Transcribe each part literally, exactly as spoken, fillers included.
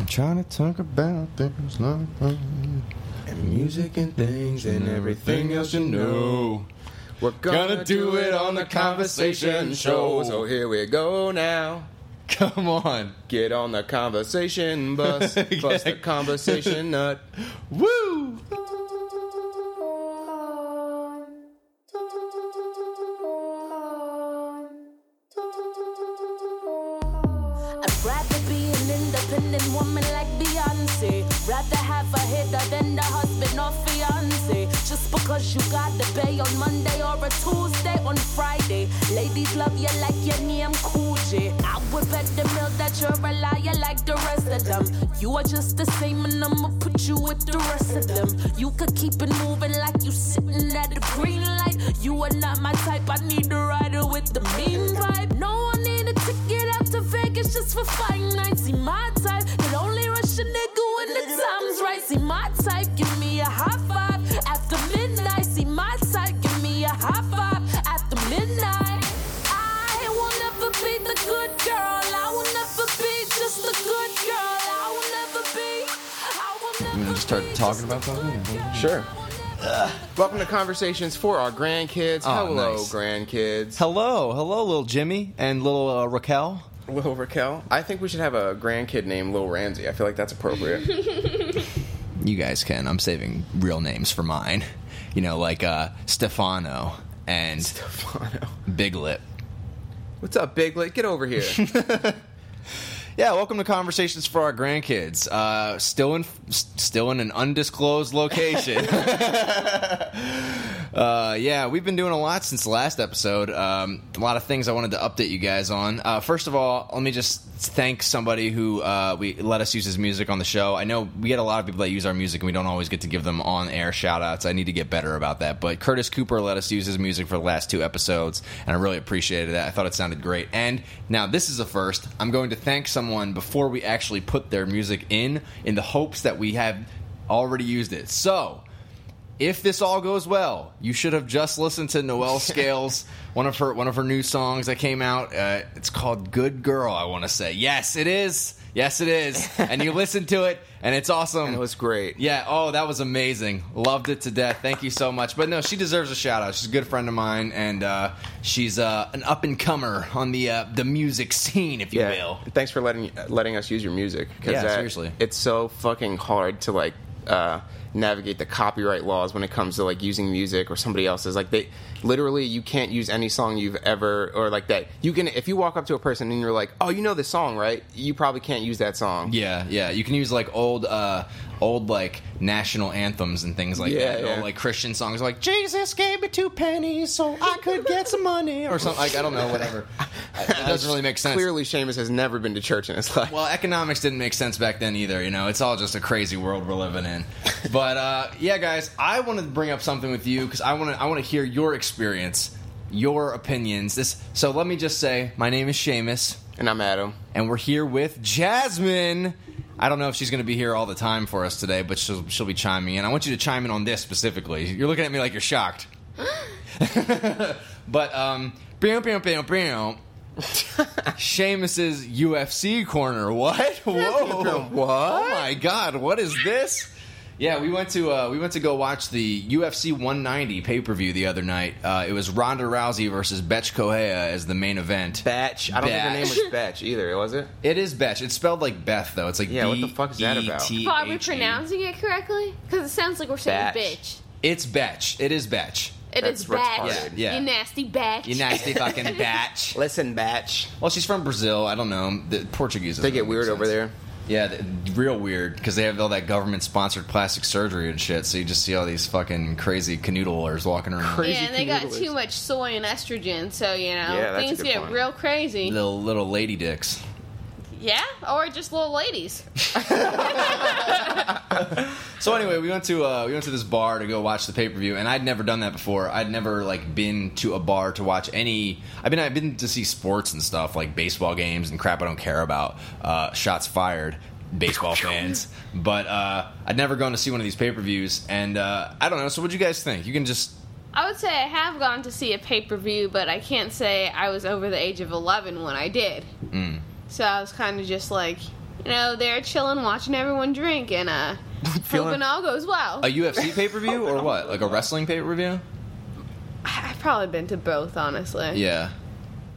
I'm trying to talk about things like and music and things and everything else you know. We're gonna, gonna do it on the conversation show. So here we go now. Come on. Get on the conversation bus. Yeah. Bust the conversation nut. Woo! I'd rather be an independent woman like Beyonce. Rather have a hitter than a husband or fiance. Just because you got the pay on Monday or a Tuesday on Friday. Ladies love you like your name Cool J. I would bet the mill that you're a liar like the rest of them. You are just the same and I'ma put you with the rest of them. You could keep it moving like you sitting at the green light. You are not my type, I need a rider with the mean vibe. No one need a ticket out to Vegas just for five nights. See my type, can only rush a nigga when the time's right. See my type, give me a high five after midnight. See my type, give me a high five after midnight. I will never be the good girl. I will never be just a good girl. I will never be. I will never. You want to start talking about something? Sure. Ugh. Welcome to Conversations for Our Grandkids. Oh, hello, nice. Grandkids. Hello, hello, little Jimmy and little uh, Raquel. Little Raquel. I think we should have a grandkid named Lil Ramsey. I feel like that's appropriate. You guys can. I'm saving real names for mine. You know, like uh, Stefano and Stefano. Big Lip. What's up, Big Lip? Get over here. Yeah, welcome to Conversations for Our Grandkids. Uh, still in, still in an undisclosed location. uh, yeah, we've been doing a lot since the last episode. Um, a lot of things I wanted to update you guys on. Uh, first of all, let me just thank somebody who uh, we let us use his music on the show. I know we get a lot of people that use our music, and we don't always get to give them on-air shout-outs. I need to get better about that. But Curtis Cooper let us use his music for the last two episodes, and I really appreciated that. I thought it sounded great. And now this is a first. I'm going to thank someone before we actually put their music in, in the hopes that we have already used it. So, if this all goes well, you should have just listened to Noelle Scales, one of her one of her new songs that came out. Uh, it's called Good Girl, I want to say. Yes, it is. Yes, it is. And you listened to it, and it's awesome. And it was great. Yeah, oh, that was amazing. Loved it to death. Thank you so much. But no, she deserves a shout-out. She's a good friend of mine, and uh, she's uh, an up-and-comer on the uh, the music scene, if you yeah. will. Thanks for letting letting us use your music. Yeah, that, seriously. It's so fucking hard to, like, uh, navigate the copyright laws when it comes to, like, using music or somebody else's. Like, they literally, you can't use any song you've ever, or like that. You can, if you walk up to a person and you're like, oh, you know this song, right? You probably can't use that song. Yeah, yeah. You can use, like, old, uh, old, like, national anthems and things like yeah, that. Yeah. Old, like, Christian songs like, Jesus gave me two pennies so I could get some money, or something. Like, I don't know, whatever. It doesn't really make sense. Clearly, Seamus has never been to church in his life. Well, economics didn't make sense back then either, you know? It's all just a crazy world we're living in. But But, uh, yeah, guys, I want to bring up something with you because I want to I want to hear your experience, your opinions. This So let me just say, my name is Seamus. And I'm Adam. And we're here with Jasmine. I don't know if she's going to be here all the time for us today, but she'll, she'll be chiming in. I want you to chime in on this specifically. You're looking at me like you're shocked. But, um, bam, bam, bam, bam. Seamus's U F C corner. What? Whoa. What? Oh, my God. What is this? Yeah, we went to uh, we went to go watch the U F C one ninety pay-per-view the other night. Uh, it was Ronda Rousey versus Bethe Correia as the main event. Bethe. I don't Bethe. think her name was Bethe either, was it? It is Bethe. It's spelled like Beth, though. It's like yeah, B- what the fuck is that about? Are we pronouncing it correctly? Because it sounds like we're saying bitch. It's Bethe. It is Bethe. It That's is Bethe. Yeah. You nasty Bethe. You nasty fucking Bethe. Listen, Bethe. Well, she's from Brazil. I don't know. The Portuguese. They get weird over there. Yeah, real weird, because they have all that government-sponsored plastic surgery and shit, so you just see all these fucking crazy canoodlers walking around. Crazy yeah, and they got too much soy and estrogen, so, you know, yeah, things get point. real crazy. Little, little lady dicks. Yeah, or just little ladies. So anyway, we went to uh, we went to this bar to go watch the pay-per-view, and I'd never done that before. I'd never like been to a bar to watch any. I mean, I've been to see sports and stuff like baseball games and crap I don't care about. Uh, shots fired, baseball fans. But uh, I'd never gone to see one of these pay-per-views, and uh, I don't know. So what do you guys think? You can just. I would say I have gone to see a pay-per-view, but I can't say I was over the age of eleven when I did. Mm. So I was kind of just like, you know, they're chilling, watching everyone drink, and uh, hoping all goes well. A U F C pay-per-view or what? Like a wrestling pay-per-view? I've probably been to both, honestly. Yeah.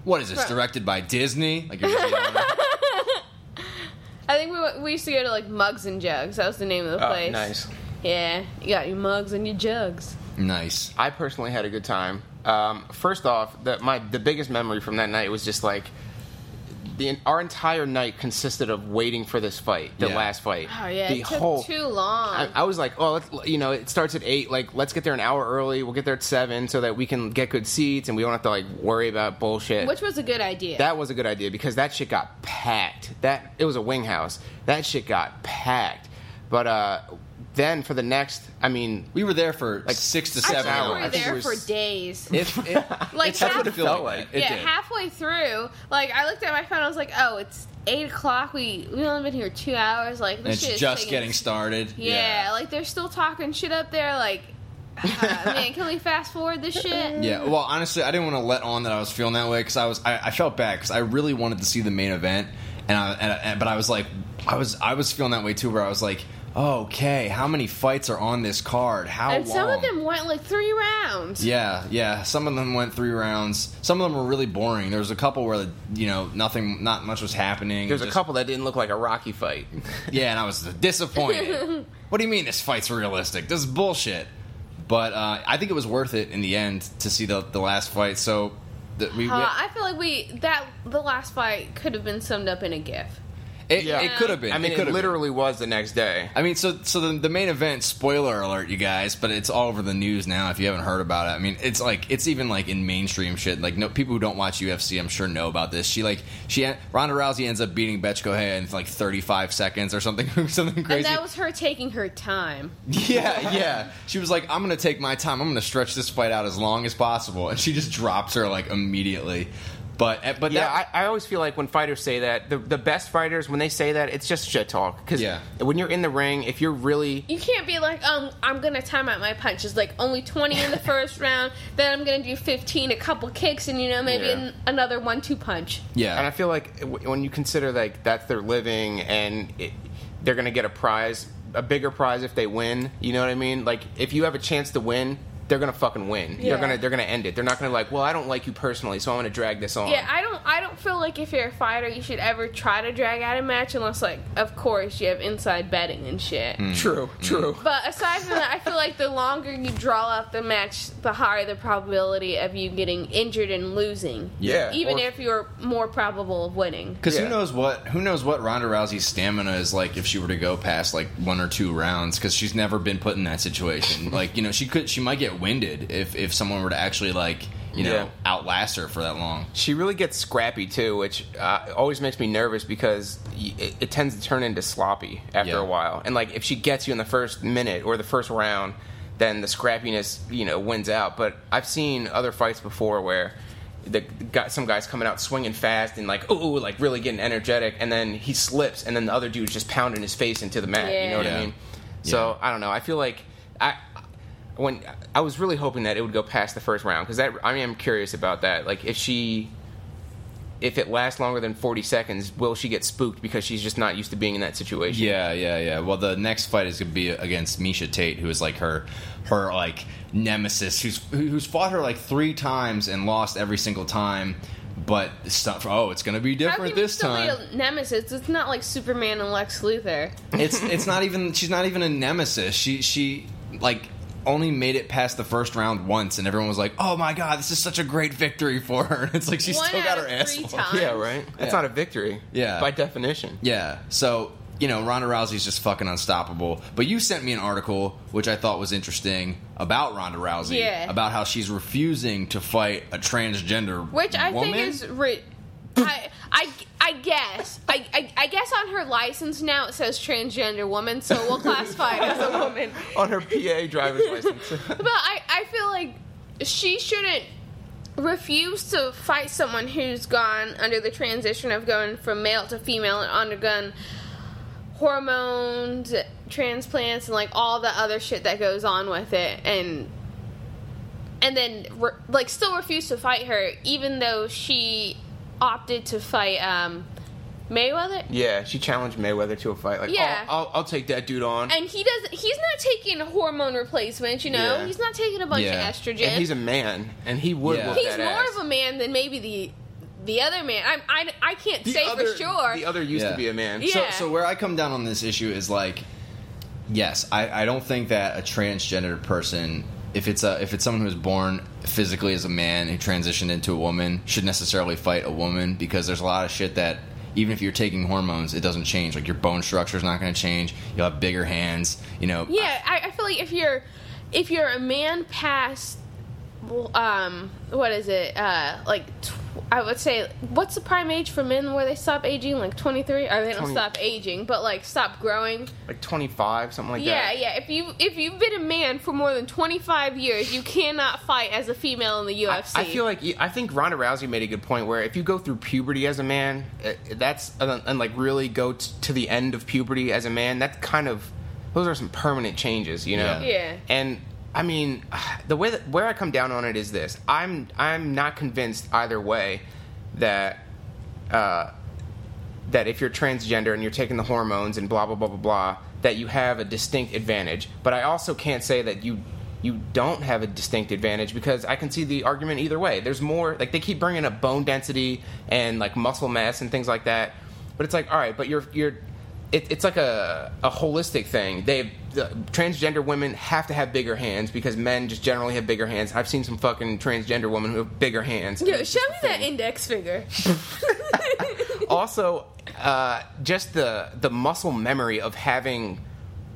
What is this, directed by Disney? Like, you're I think we we used to go to, like, Mugs and Jugs. That was the name of the oh, place. Oh, nice. Yeah. You got your mugs and your jugs. Nice. I personally had a good time. Um, first off, the, my the biggest memory from that night was just, like, the our entire night consisted of waiting for this fight, the yeah. last fight. Oh, yeah. The it took whole, too long. I, I was like, oh, let's, you know, it starts at eight. Like, let's get there an hour early. We'll get there at seven so that we can get good seats and we don't have to, like, worry about bullshit. Which was a good idea. That was a good idea because that shit got packed. That It was a wing house. That shit got packed. But, uh... Then for the next, I mean, we were there for like six to seven I hours. We were there was, for days. If, if, like it's half, that's what it felt like. It yeah, did. Halfway through, like I looked at my phone, I was like, "Oh, it's eight o'clock. We we only been here two hours. Like this shit it's is just taking, getting started. Yeah, yeah, like they're still talking shit up there. Like, uh, man, can we fast forward this shit? Yeah. Well, honestly, I didn't want to let on that I was feeling that way because I was I, I felt bad because I really wanted to see the main event, and, I, and, and but I was like, I was I was feeling that way too, where I was like. Okay, how many fights are on this card? How and long? And some of them went like three rounds. Yeah, yeah. Some of them went three rounds. Some of them were really boring. There was a couple where, you know, nothing, not much was happening. There was just a couple that didn't look like a Rocky fight. Yeah, and I was disappointed. What do you mean this fight's realistic? This is bullshit. But uh, I think it was worth it in the end to see the, the last fight. So the, we, uh, we I feel like we that the last fight could have been summed up in a GIF. It, yeah. it could have been. I mean, it, it literally been. was the next day. I mean, so so the, the main event, spoiler alert, you guys, but it's all over the news now if you haven't heard about it. I mean, it's like it's even like in mainstream shit. Like no people who don't watch U F C, I'm sure, know about this. She like she Ronda Rousey ends up beating Bethe Correia in like thirty-five seconds or something something crazy. And that was her taking her time. Yeah, yeah. She was like, I'm gonna take my time. I'm gonna stretch this fight out as long as possible, and she just drops her like immediately. But, but yeah, that, I, I always feel like when fighters say that, the, the best fighters, when they say that, it's just shit talk. Because yeah. when you're in the ring, if you're really... You can't be like, um, I'm going to time out my punches. Like, only twenty in the first round, then I'm going to do fifteen, a couple kicks, and, you know, maybe yeah. an, another one two punch. Yeah. And I feel like when you consider, like, that's their living, and it, they're going to get a prize, a bigger prize if they win. You know what I mean? Like, if you have a chance to win... They're gonna fucking win. Yeah. They're gonna they're gonna end it. They're not gonna like, well, I don't like you personally, so I'm gonna drag this on. Yeah, I don't I don't feel like if you're a fighter, you should ever try to drag out a match unless, like, of course, you have inside betting and shit. Mm. True, true. Mm. But aside from that, I feel like the longer you draw out the match, the higher the probability of you getting injured and losing. Yeah, even or, if you're more probable of winning. Because yeah. who knows what who knows what Ronda Rousey's stamina is like if she were to go past like one or two rounds? Because she's never been put in that situation. Like, you know, she could she might get winded if, if someone were to actually, like, you know, yeah. outlast her for that long. She really gets scrappy, too, which uh, always makes me nervous because it, it tends to turn into sloppy after yeah. a while. And, like, if she gets you in the first minute or the first round, then the scrappiness, you know, wins out. But I've seen other fights before where the guy, some guy's coming out swinging fast and, like, ooh, like, really getting energetic, and then he slips, and then the other dude's just pounding his face into the mat. Yeah. You know what yeah. I mean? Yeah. So, I don't know. I feel like... I. When I was really hoping that it would go past the first round because that I mean, I'm curious about that. Like, if she, if it lasts longer than forty seconds, will she get spooked because she's just not used to being in that situation? Yeah, yeah, yeah. Well, the next fight is gonna be against Miesha Tate, who is like her, her like nemesis, who's who's fought her like three times and lost every single time. But stuff. Oh, it's gonna be different How can this still time. Be a nemesis. It's not like Superman and Lex Luthor. It's it's not even. She's not even a nemesis. She she like. Only made it past the first round once, and everyone was like, "Oh my god, this is such a great victory for her." It's like she's One still got her ass. Yeah, right. That's yeah. not a victory. Yeah, by definition. Yeah. So you know, Ronda Rousey's just fucking unstoppable. But you sent me an article which I thought was interesting about Ronda Rousey. Yeah. About how she's refusing to fight a transgender, which I woman? think is. Ri- I, I, I guess I, I I guess on her license now it says transgender woman, so we'll classify it as a woman. On her P A driver's license. But I, I feel like she shouldn't refuse to fight someone who's gone under the transition of going from male to female and undergone hormones, transplants, and like all the other shit that goes on with it, and and then re- like still refuse to fight her even though she opted to fight um, Mayweather? Yeah, she challenged Mayweather to a fight. Like, yeah. I'll, I'll, I'll take that dude on. And he does. He's not taking a hormone replacement, you know? Yeah. He's not taking a bunch yeah. of estrogen. And he's a man, and he would yeah. whoop He's that more ass. Of a man than maybe the... The other man, I I, I can't the say other, for sure. The other used yeah. to be a man. Yeah. So, so where I come down on this issue is like, yes, I, I don't think that a transgender person, if it's a if it's someone who was born physically as a man who transitioned into a woman, should necessarily fight a woman, because there's a lot of shit that even if you're taking hormones, it doesn't change. Like your bone structure is not going to change. You'll have bigger hands. You know. Yeah, I, I feel like if you're if you're a man past, um, what is it, uh, like. Tw- I would say, what's the prime age for men where they stop aging? Like twenty-three? Or they don't twenty stop aging, but like stop growing? Like twenty-five, something like yeah, that. Yeah, yeah. If, you, if you've been a man for more than twenty-five years, you cannot fight as a female in the U F C. I, I feel like, I think Ronda Rousey made a good point where if you go through puberty as a man, that's, and like really go t- to the end of puberty as a man, that's kind of, those are some permanent changes, you know? Yeah. yeah. And... I mean, the way that, where I come down on it is this: I'm I'm not convinced either way that uh, that if you're transgender and you're taking the hormones and blah blah blah blah blah, that you have a distinct advantage. But I also can't say that you you don't have a distinct advantage, because I can see the argument either way. There's more, like they keep bringing up bone density and like muscle mass and things like that. But it's like, all right, but you're you're. It, it's like a, a holistic thing. They the transgender women have to have bigger hands because men just generally have bigger hands. I've seen some fucking transgender women who have bigger hands. Yo, show me that index finger. Also, uh, just the the muscle memory of having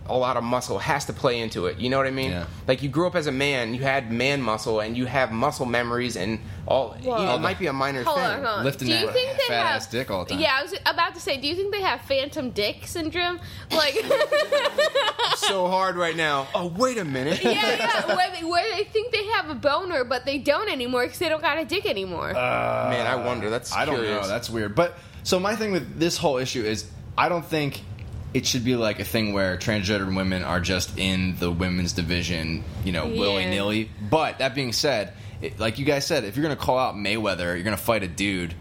a lot of muscle has to play into it. You know what I mean? Yeah. Like you grew up as a man, you had man muscle, and you have muscle memories and all. You know, it might be a minor hold thing. On, hold on. Lifting do that fat have, ass dick all the time. Yeah, I was about to say, do you think they have phantom dick syndrome? Like, so hard right now. Oh, wait a minute. yeah, yeah. Where they, where they think they have a boner, but they don't anymore because they don't got a dick anymore. Uh, Man, I wonder. That's I curious. Don't know. That's weird. But so my thing with this whole issue is, I don't think it should be like a thing where transgender women are just in the women's division, you know, yeah. willy nilly. But that being said. It, like you guys said, if you're going to call out Mayweather, you're going to fight a dude,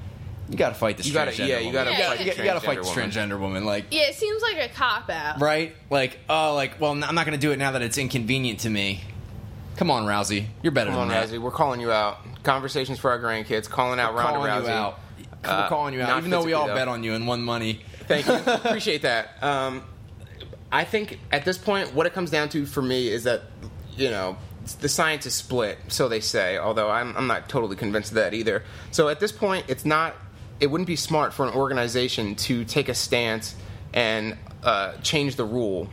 you got to fight this you gotta, transgender yeah, woman. You gotta yeah, fight you got to you fight this woman. Transgender woman. Like, yeah, it seems like a cop-out. Right? Like, oh, like, well, I'm not going to do it now that it's inconvenient to me. Come on, Rousey. You're better Come than on, that. Come on, Rousey. We're calling you out. Conversations for our grandkids. Calling out We're Ronda calling Rousey. You out. Uh, We're calling you out, even though we all though. bet on you and won money. Thank you. Appreciate that. Um, I think at this point, what it comes down to for me is that, you know, the science is split, so they say, although I'm, I'm not totally convinced of that either. So at this point, it's not, it wouldn't be smart for an organization to take a stance and uh, change the rule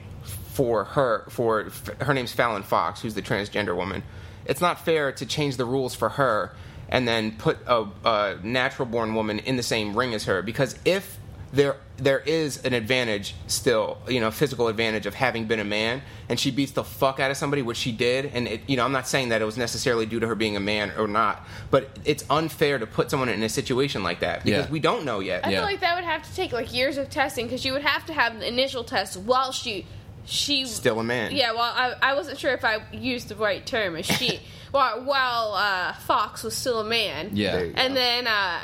for her, for her name's Fallon Fox, who's the transgender woman. It's not fair to change the rules for her and then put a, a natural-born woman in the same ring as her, because if there there is an advantage still, you know, physical advantage of having been a man, and she beats the fuck out of somebody, which she did, and it, you know, I'm not saying that it was necessarily due to her being a man or not, but it's unfair to put someone in a situation like that, because yeah. we don't know yet. I yeah. feel like that would have to take like years of testing, because you would have to have the initial test while she she still a man. Yeah, well, I, I wasn't sure if I used the right term, as she while, while uh, Fox was still a man. Yeah, and go. then. Uh,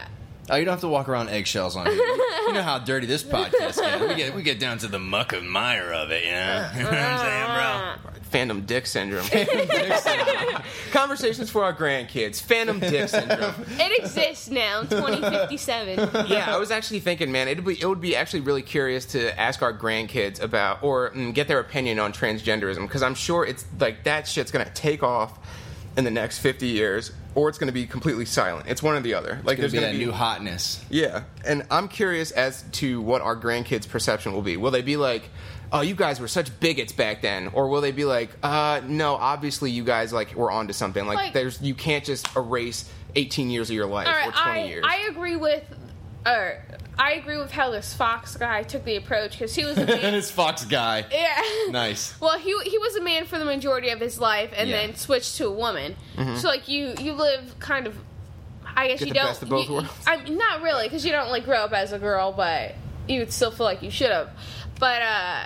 Oh, you don't have to walk around eggshells on here. You know how dirty this podcast is. We get, we get down to the muck and mire of it, you know? You know what I'm saying, bro? Phantom dick syndrome. Phantom dick syndrome. Conversations for our grandkids. Phantom dick syndrome. It exists now in twenty fifty-seven. Yeah, I was actually thinking, man, it'd be, it would be actually really curious to ask our grandkids about, or mm, get their opinion on transgenderism, because I'm sure it's like that shit's going to take off in the next fifty years, or it's going to be completely silent. It's one or the other. Like, it's going there's to be gonna that be, new hotness. Yeah, and I'm curious as to what our grandkids' perception will be. Will they be like, "Oh, you guys were such bigots back then," or will they be like, "Uh, no, obviously you guys like were onto something. Like, like there's you can't just erase eighteen years of your life right, or twenty I, years." I agree with, or I agree with how this Fox guy took the approach, because he was a man. This Fox guy. Yeah. Nice. Well, he he was a man for the majority of his life, and yeah. then switched to a woman. Mm-hmm. So, like, you, you live kind of, I guess Get you the don't. Best of both you, worlds. I mean, not really, because you don't, like, grow up as a girl, but you would still feel like you should have. But uh,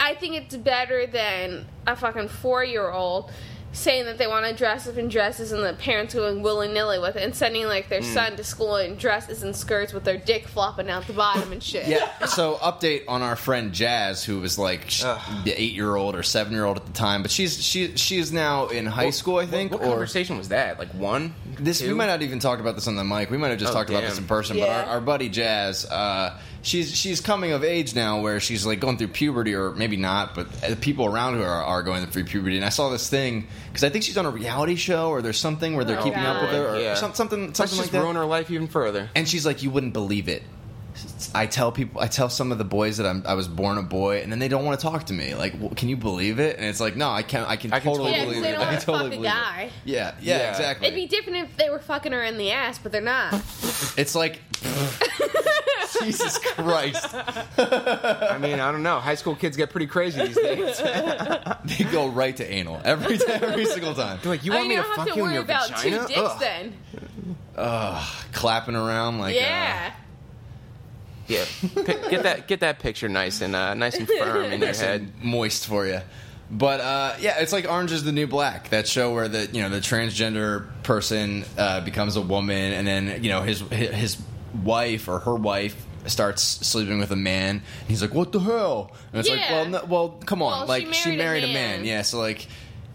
I think it's better than a fucking four-year-old saying that they want to dress up in dresses and the parents going willy-nilly with it and sending, like, their mm. son to school in dresses and skirts with their dick flopping out the bottom and shit. Yeah, so update on our friend Jazz, who was, like, Ugh. the eight-year-old or seven-year-old at the time, but she's she she's now in high well, school, I think. What, what or conversation was that? Like, one? This two? We might not even talk about this on the mic. We might have just oh, talked damn. about this in person, yeah. but our, our buddy Jazz, uh... She's she's coming of age now where she's, like, going through puberty, or maybe not, but the people around her are, are going through puberty. And I saw this thing, because I think she's on a reality show or there's something where they're oh, keeping God. up with her or yeah. something, something, something like that. Let's just ruin her life even further. And she's like, you wouldn't believe it. I tell people, I tell some of the boys that I'm, I was born a boy, and then they don't want to talk to me. Like, well, can you believe it? And it's like, no, I can't. I can I totally can believe yeah, it. I can totally believe guy. it. Yeah, yeah, yeah, exactly. It'd be different if they were fucking her in the ass, but they're not. It's like, Jesus Christ. I mean, I don't know. High school kids get pretty crazy these days. They go right to anal every time, every single time. They're like, you want I mean, me to fuck to you in your vagina? I don't have to worry about two dicks then. Ugh, clapping around like. Yeah. Uh, Yeah, P- get that get that picture nice and uh, nice and firm in your head, moist for you. But uh, yeah, it's like Orange is the New Black, that show where the you know the transgender person uh, becomes a woman, and then you know his his wife or her wife starts sleeping with a man. And he's like, what the hell? And it's yeah. like, well, no, well, come on, well, like she married, she married a, man. a man, yeah. So like.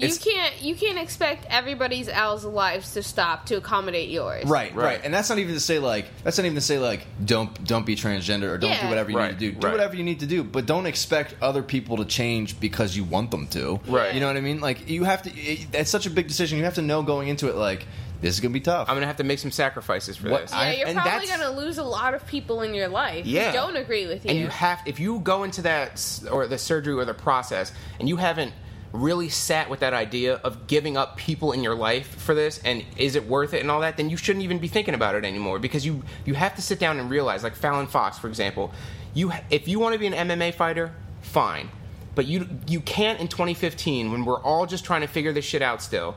You can't you can't expect everybody's owl's lives to stop to accommodate yours. Right, right, right. And that's not even to say like that's not even to say like don't don't be transgender or don't yeah. do whatever you right, need to do. Right. Do whatever you need to do, but don't expect other people to change because you want them to. Right. You know what I mean? Like you have to it, it's such a big decision. You have to know going into it like this is going to be tough. I'm going to have to make some sacrifices for what, this. Yeah, you're and probably going to lose a lot of people in your life yeah. who don't agree with you. And you have if you go into that or the surgery or the process and you haven't really sat with that idea of giving up people in your life for this and is it worth it and all that, then you shouldn't even be thinking about it anymore because you you have to sit down and realize, like Fallon Fox, for example, you if you want to be an M M A fighter, fine. But you you can't in twenty fifteen when we're all just trying to figure this shit out still,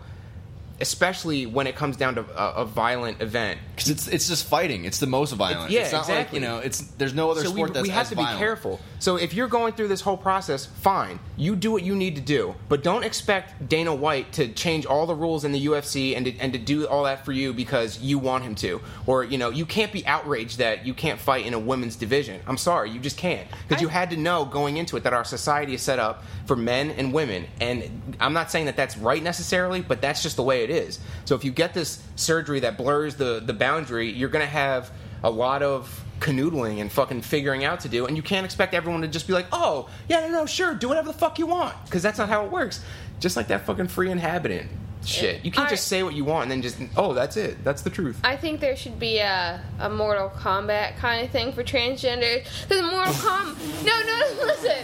especially when it comes down to a, a violent event. Because it's it's just fighting. It's the most violent. It's, yeah, it's not exactly. Like, you know, it's, there's no other so sport we, that's violent. So we have to violent. be careful. So if you're going through this whole process, fine. You do what you need to do. But don't expect Dana White to change all the rules in the U F C and to, and to do all that for you because you want him to. Or, you know, you can't be outraged that you can't fight in a women's division. I'm sorry. You just can't. Because you had to know going into it that our society is set up for men and women. And I'm not saying that that's right necessarily, but that's just the way it is. So if you get this surgery that blurs the, the boundary, you're going to have a lot of canoodling and fucking figuring out to do, and you can't expect everyone to just be like, oh, yeah, no, no, sure, do whatever the fuck you want, because that's not how it works. Just like that fucking free inhabitant shit. You can't I, just say what you want and then just, oh, that's it. That's the truth. I think there should be a, a Mortal Kombat kind of thing for transgenders. Because Mortal Kombat... no, no, listen.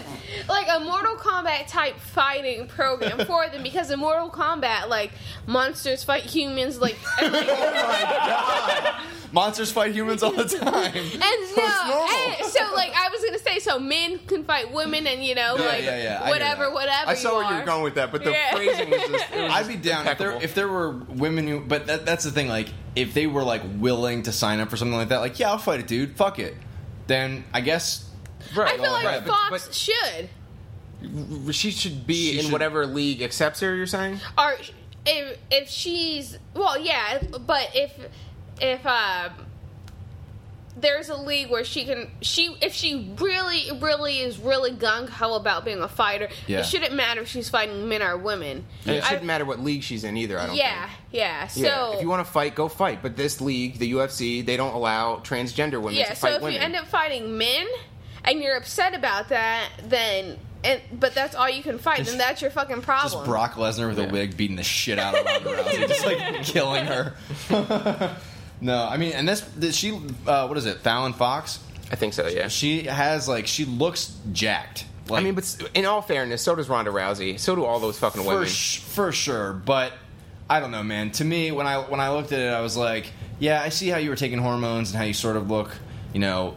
Like, a Mortal Kombat type fighting program for them, because in Mortal Kombat, like, monsters fight humans, like... And, like oh, my God. Monsters fight humans all the time. And no, and so like I was gonna say, so men can fight women, and you know, yeah, like yeah, yeah. whatever, whatever. I saw you where are. you were going with that, but the yeah. phrasing was just. It was I'd be down if there, if there were women who, but that, that's the thing. Like if they were like willing to sign up for something like that, like yeah, I'll fight it, dude. Fuck it. Then I guess. Right, I feel well, like right, Fox but, but, should. She should be she in should. whatever league accepts her. You're saying? Or if if she's well, yeah, but if. If uh, there's a league where she can, she if she really, really is really gung ho about being a fighter, yeah. it shouldn't matter if she's fighting men or women. Yeah. It shouldn't I, matter what league she's in either. I don't. Yeah, think. yeah. So yeah. if you want to fight, go fight. But this league, the U F C, they don't allow transgender women yeah, to fight women. Yeah. So if women. you end up fighting men and you're upset about that, then. And, but that's all you can fight, then that's your fucking problem. Just Brock Lesnar with yeah. a wig beating the shit out of Ronda Rousey, just like killing her. No, I mean, and this, this she, uh, what is it, Fallon Fox? I think so, yeah. She has, like, she looks jacked. Like, I mean, but in all fairness, so does Ronda Rousey. So do all those fucking for women. Sh- for sure, but I don't know, man. To me, when I when I looked at it, I was like, yeah, I see how you were taking hormones and how you sort of look, you know,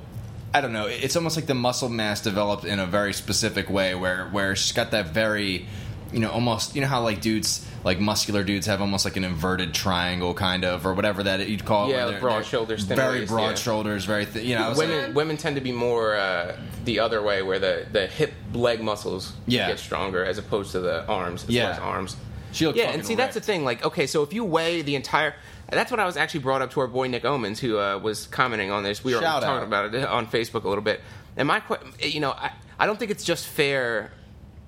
I don't know. It's almost like the muscle mass developed in a very specific way where, where she's got that very... You know, almost, you know how, like, dudes, like, muscular dudes have almost, like, an inverted triangle, kind of, or whatever that you'd call it. Yeah, they're, broad they're shoulders. Thin very waist, broad yeah. shoulders, very thin, you know. Women like, women tend to be more uh, the other way, where the, the hip-leg muscles yeah. get stronger as opposed to the arms, as yeah. far as arms. She looked yeah, fucking and see, wrecked. That's the thing. Like, okay, so if you weigh the entire... That's what I was actually brought up to our boy Nick Omens, who uh, was commenting on this. We were Shout talking out. about it on Facebook a little bit. And my question... You know, I, I don't think it's just fair...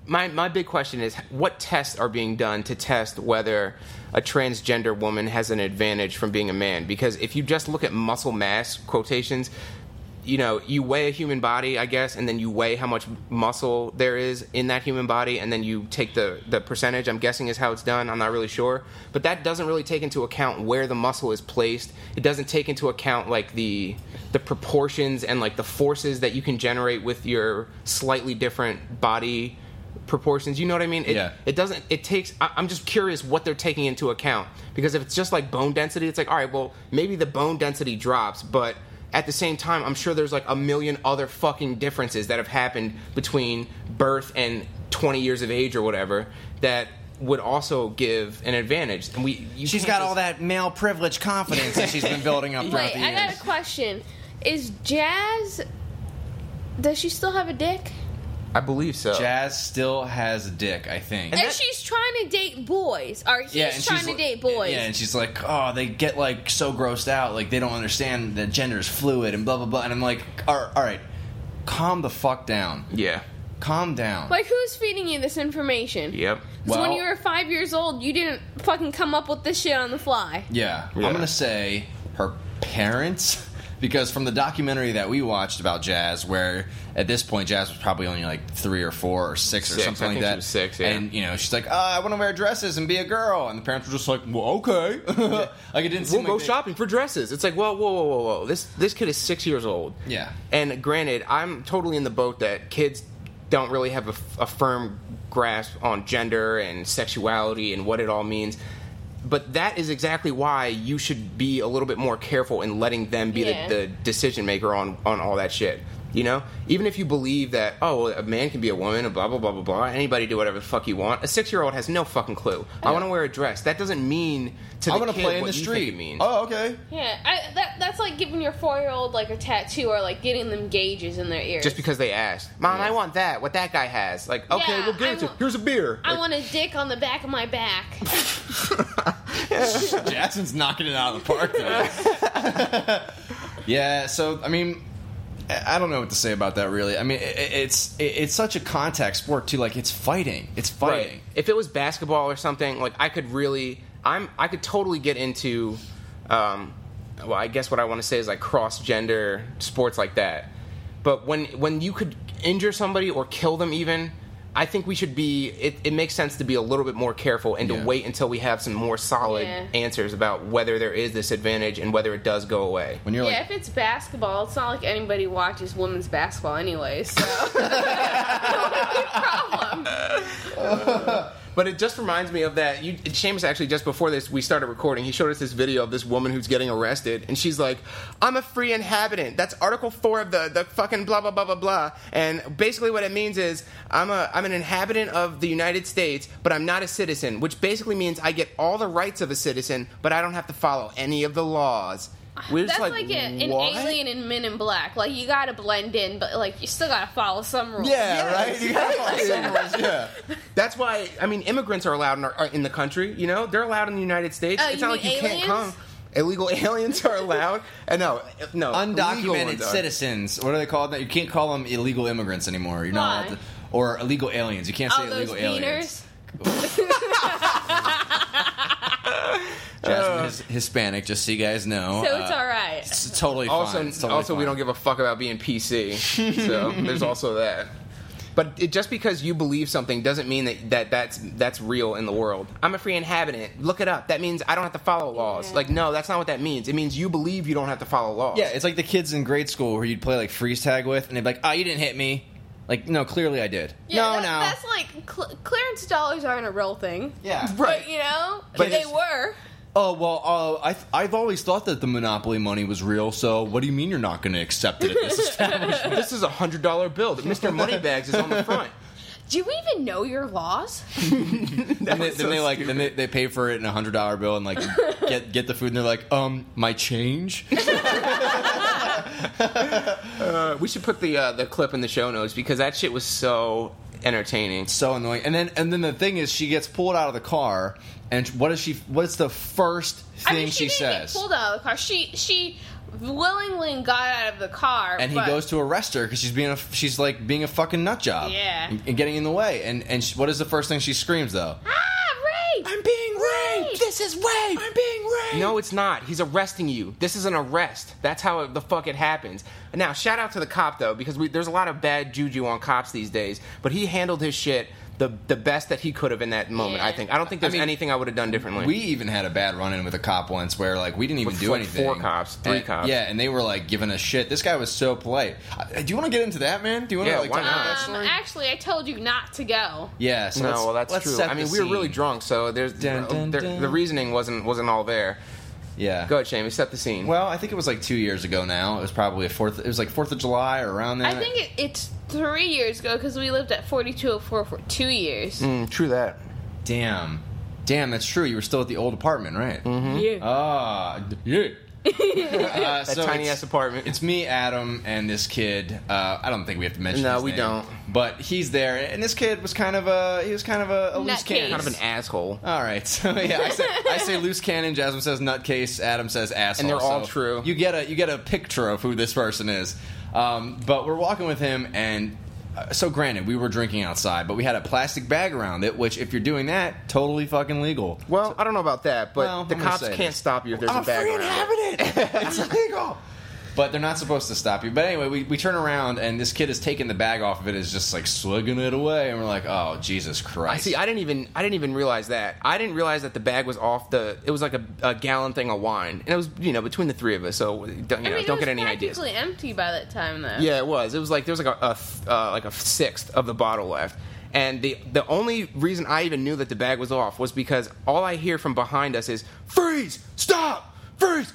My my big question is, what tests are being done to test whether a transgender woman has an advantage from being a man? Because if you just look at muscle mass quotations... You know, you weigh a human body, I guess, and then you weigh how much muscle there is in that human body, and then you take the, the percentage, I'm guessing is how it's done. I'm not really sure. But that doesn't really take into account where the muscle is placed. It doesn't take into account, like, the the proportions and, like, the forces that you can generate with your slightly different body proportions. You know what I mean? It, yeah. It doesn't... It takes... I, I'm just curious what they're taking into account. Because if it's just, like, bone density, it's like, all right, well, maybe the bone density drops, but... At the same time, I'm sure there's like a million other fucking differences that have happened between birth and twenty years of age or whatever that would also give an advantage. And we, you she's got just... all that male privilege confidence that she's been building up throughout Wait, the years. Wait, I got a question. Is Jazz... Does she still have a dick? I believe so. Jazz still has a dick, I think. And, and that, she's trying to date boys. Or he's yeah, trying to like, date boys. Yeah, and she's like, oh, they get, like, so grossed out. Like, they don't understand that gender is fluid and blah, blah, blah. And I'm like, all right, all right, calm the fuck down. Yeah. Calm down. Like, who's feeding you this information? Yep. Because well, when you were five years old, you didn't fucking come up with this shit on the fly. Yeah. yeah. I'm going to say her parents... Because from the documentary that we watched about Jazz, where at this point Jazz was probably only like three or four or six or six, something I think like that. She was six, yeah. And you know, she's like, oh, I want to wear dresses and be a girl, and the parents were just like, well, okay, like it didn't seem. We'll like go they... shopping for dresses. It's like, whoa, whoa, whoa, whoa, whoa. This this kid is six years old. Yeah. And granted, I'm totally in the boat that kids don't really have a, a firm grasp on gender and sexuality and what it all means. But that is exactly why you should be a little bit more careful in letting them be yeah. the, the decision maker on, on all that shit. You know? Even if you believe that, oh, a man can be a woman and blah, blah, blah, blah, blah. Anybody do whatever the fuck you want. A six-year-old has no fucking clue. Yeah. I want to wear a dress. That doesn't mean to the I kid play in what the street. You think it means. Oh, okay. Yeah. I, that, that's like giving your four-year-old like a tattoo or like getting them gauges in their ears. Just because they asked. Mom, yeah. I want that. What that guy has. Like, okay, yeah, we'll give it to you. Here's a beer. Like, I want a dick on the back of my back. Jackson's knocking it out of the park, though. Yeah, so, I mean... I don't know what to say about that, really. I mean, it's it's such a contact sport, too. Like, it's fighting. It's fighting. Right. If it was basketball or something, like, I could really... I'm I could totally get into... Um, well, I guess what I want to say is, like, cross-gender sports like that. But when when you could injure somebody or kill them, even... I think we should be... It, it makes sense to be a little bit more careful and to yeah. wait until we have some more solid yeah. answers about whether there is this advantage and whether it does go away. When you're yeah, like, if it's basketball, it's not like anybody watches women's basketball anyway, so... problem. Uh, but it just reminds me of that... You, Seamus, actually, just before this, we started recording, he showed us this video of this woman who's getting arrested, and she's like, I'm a free inhabitant. That's Article four of the, the fucking blah, blah, blah, blah, blah. And basically what it means is, I'm a... I'm I'm an inhabitant of the United States, but I'm not a citizen, which basically means I get all the rights of a citizen, but I don't have to follow any of the laws. We're That's like, like a, an alien in Men in Black. Like, you gotta blend in, but, like, you still gotta follow some rules. Yeah, yeah right? You gotta follow some rules, yeah. That's why, I mean, immigrants are allowed in, our, in the country, you know? They're allowed in the United States. Oh, it's not like you aliens? Can't come. Illegal aliens are allowed. Uh, no, no. Undocumented citizens. What are they called? You can't call them illegal immigrants anymore. You're not allowed to... Or illegal aliens. You can't say all illegal aliens. Jasmine is Hispanic, just so you guys know. So it's all right. Uh, it's totally fine. Also, it's totally also fine. We don't give a fuck about being P C. So there's also that. But it, just because you believe something doesn't mean that, that that's that's real in the world. I'm a free inhabitant. Look it up. That means I don't have to follow laws. Yeah. Like, no, that's not what that means. It means you believe you don't have to follow laws. Yeah, it's like the kids in grade school where you'd play, like, freeze tag with, and they'd be like, oh, you didn't hit me. Like, no, clearly I did. Yeah, no, that, no. That's like, cl- clearance dollars aren't a real thing. Yeah. Right. But, you know, but they were. Oh, well, uh, I th- I've always thought that the Monopoly money was real, so what do you mean you're not going to accept it at this establishment? This is a one hundred dollars bill that Mister Moneybags is on the front. Do we even know your laws? then they, so then they like then they, they pay for it in a one hundred dollars bill and, like, get, get the food, and they're like, um, my change? uh, we should put the uh, the clip in the show notes because that shit was so entertaining, so annoying. And then and then the thing is, she gets pulled out of the car, and what is she? What's the first thing I mean, she, she didn't says? Get pulled out of the car. She she. Willingly got out of the car, and he goes to arrest her because she's being a, she's like being a fucking nut job, yeah, and, and getting in the way. And and she, what is the first thing she screams though? Ah, rape! I'm being raped. raped. This is rape. I'm being raped. No, it's not. He's arresting you. This is an arrest. That's how it, the fuck it happens. Now, shout out to the cop though, because we, there's a lot of bad juju on cops these days, but he handled his shit the the best that he could have in that moment, yeah. I think. I don't think there's I mean, anything I would have done differently. We even had a bad run-in with a cop once where, like, we didn't even with, do like, anything. Four cops, three and, cops. Yeah, and they were, like, giving us shit. This guy was so polite. I, do you want to get into that, man? Do you want yeah, to, like, talk about um, that story? Actually, I told you not to go. Yeah, so no, let's, well, that's let's true. I mean, we were really drunk, so there's dun, dun, there, dun. the reasoning wasn't wasn't all there. Yeah. Go ahead, Shane. We set the scene. Well, I think it was, like, two years ago now. It was probably a fourth... It was, like, Fourth of July or around that. I think it, it's... Three years ago, because we lived at forty-two oh four for two years. Mm, true that. Damn. Damn, that's true. You were still at the old apartment, right? Mm-hmm. Yeah. Ah, uh, yeah. uh, that so tiny-ass apartment. It's me, Adam, and this kid. Uh, I don't think we have to mention no, his we name, don't. But he's there, and this kid was kind of a... He was kind of a, a loose cannon. Kind of an asshole. All right. So, yeah, I say, I say loose cannon, Jasmine says nutcase, Adam says asshole. And they're all so true. You get a You get a picture of who this person is. Um, but we're walking with him, and uh, so granted, we were drinking outside, but we had a plastic bag around it, which if you're doing that, totally fucking legal. Well, so, I don't know about that, but well, the cops can't this. stop you if there's I'm a bag around it. I'm free having it. It's illegal. But they're not supposed to stop you. But anyway, we, we turn around, and this kid is taking the bag off of it, is just like slugging it away, and we're like, oh, Jesus Christ. I see, I didn't even I didn't even realize that. I didn't realize that the bag was off the, it was like a, a gallon thing of wine. And it was, you know, between the three of us, so don't, you I know, mean, don't get any ideas. It was practically empty by that time, though. Yeah, it was. It was like, there was like a, a uh, like a sixth of the bottle left. And the the only reason I even knew that the bag was off was because all I hear from behind us is, freeze, stop, freeze.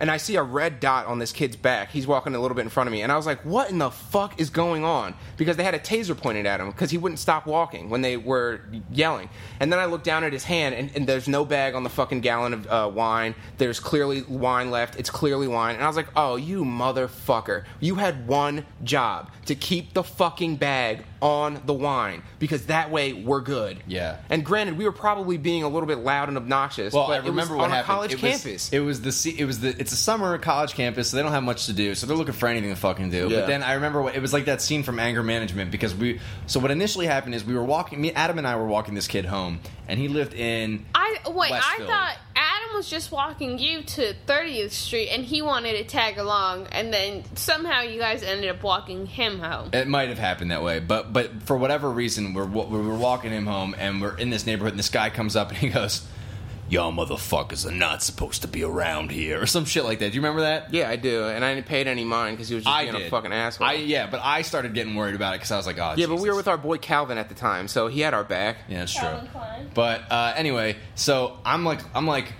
And I see a red dot on this kid's back. He's walking a little bit in front of me. And I was like, what in the fuck is going on? Because they had a taser pointed at him because he wouldn't stop walking when they were yelling. And then I looked down at his hand, and, and there's no bag on the fucking gallon of uh, wine. There's clearly wine left. It's clearly wine. And I was like, oh, you motherfucker. You had one job, to keep the fucking bag on the wine, because that way we're good. Yeah. And granted, we were probably being a little bit loud and obnoxious. Well, but I remember it was what on happened. On a college it campus. Was, it was the it was the it's a summer college campus, so they don't have much to do, so they're looking for anything to fucking do. Yeah. But then I remember what, it was like that scene from Anger Management, because we so what initially happened is we were walking. Me, Adam, and I were walking this kid home, and he lived in I wait. Westfield. I thought Adam was just walking you to thirtieth Street, and he wanted to tag along, and then somehow you guys ended up walking him home. It might have happened that way, but. But for whatever reason, we're we're walking him home, and we're in this neighborhood, and this guy comes up, and he goes, y'all motherfuckers are not supposed to be around here, or some shit like that. Do you remember that? Yeah, I do, and I didn't pay it any mind, because he was just I being did. a fucking asshole. I, yeah, but I started getting worried about it, because I was like, oh, yeah, Jesus. But we were with our boy Calvin at the time, so he had our back. Yeah, that's true. But uh, anyway, so I'm like, I'm like...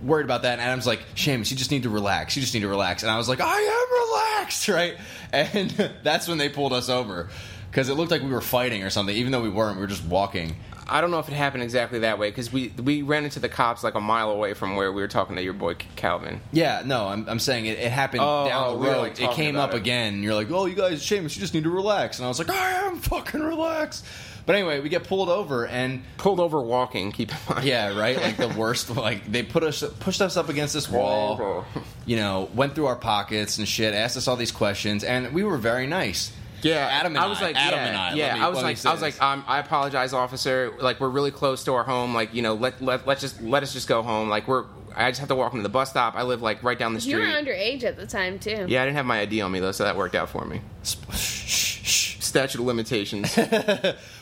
worried about that, and Adam's like, Seamus, you just need to relax. You just need to relax. And I was like, I am relaxed, right? And that's when they pulled us over, because it looked like we were fighting or something, even though we weren't. We were just walking. I don't know if it happened exactly that way, because we we ran into the cops like a mile away from where we were talking to your boy Calvin. Yeah, no, I'm I'm saying it, it happened oh, down oh, the road. We like it came up it. again, and you're like, oh, you guys, Seamus, you just need to relax. And I was like, I am fucking relaxed. But anyway, we get pulled over and... Pulled over walking, keep in mind. Yeah, right? Like, the worst... Like, they put us pushed us up against this wall, you know, went through our pockets and shit, asked us all these questions, and we were very nice. Yeah, Adam and I. I was like, Adam yeah, and I. Yeah, me, I was like, I was like, um, I apologize, officer. Like, we're really close to our home. Like, you know, let let let's just let us just go home. Like, we're. I just have to walk into the bus stop. I live like right down the street. You were underage at the time too. Yeah, I didn't have my I D on me though, so that worked out for me. Statute of limitations.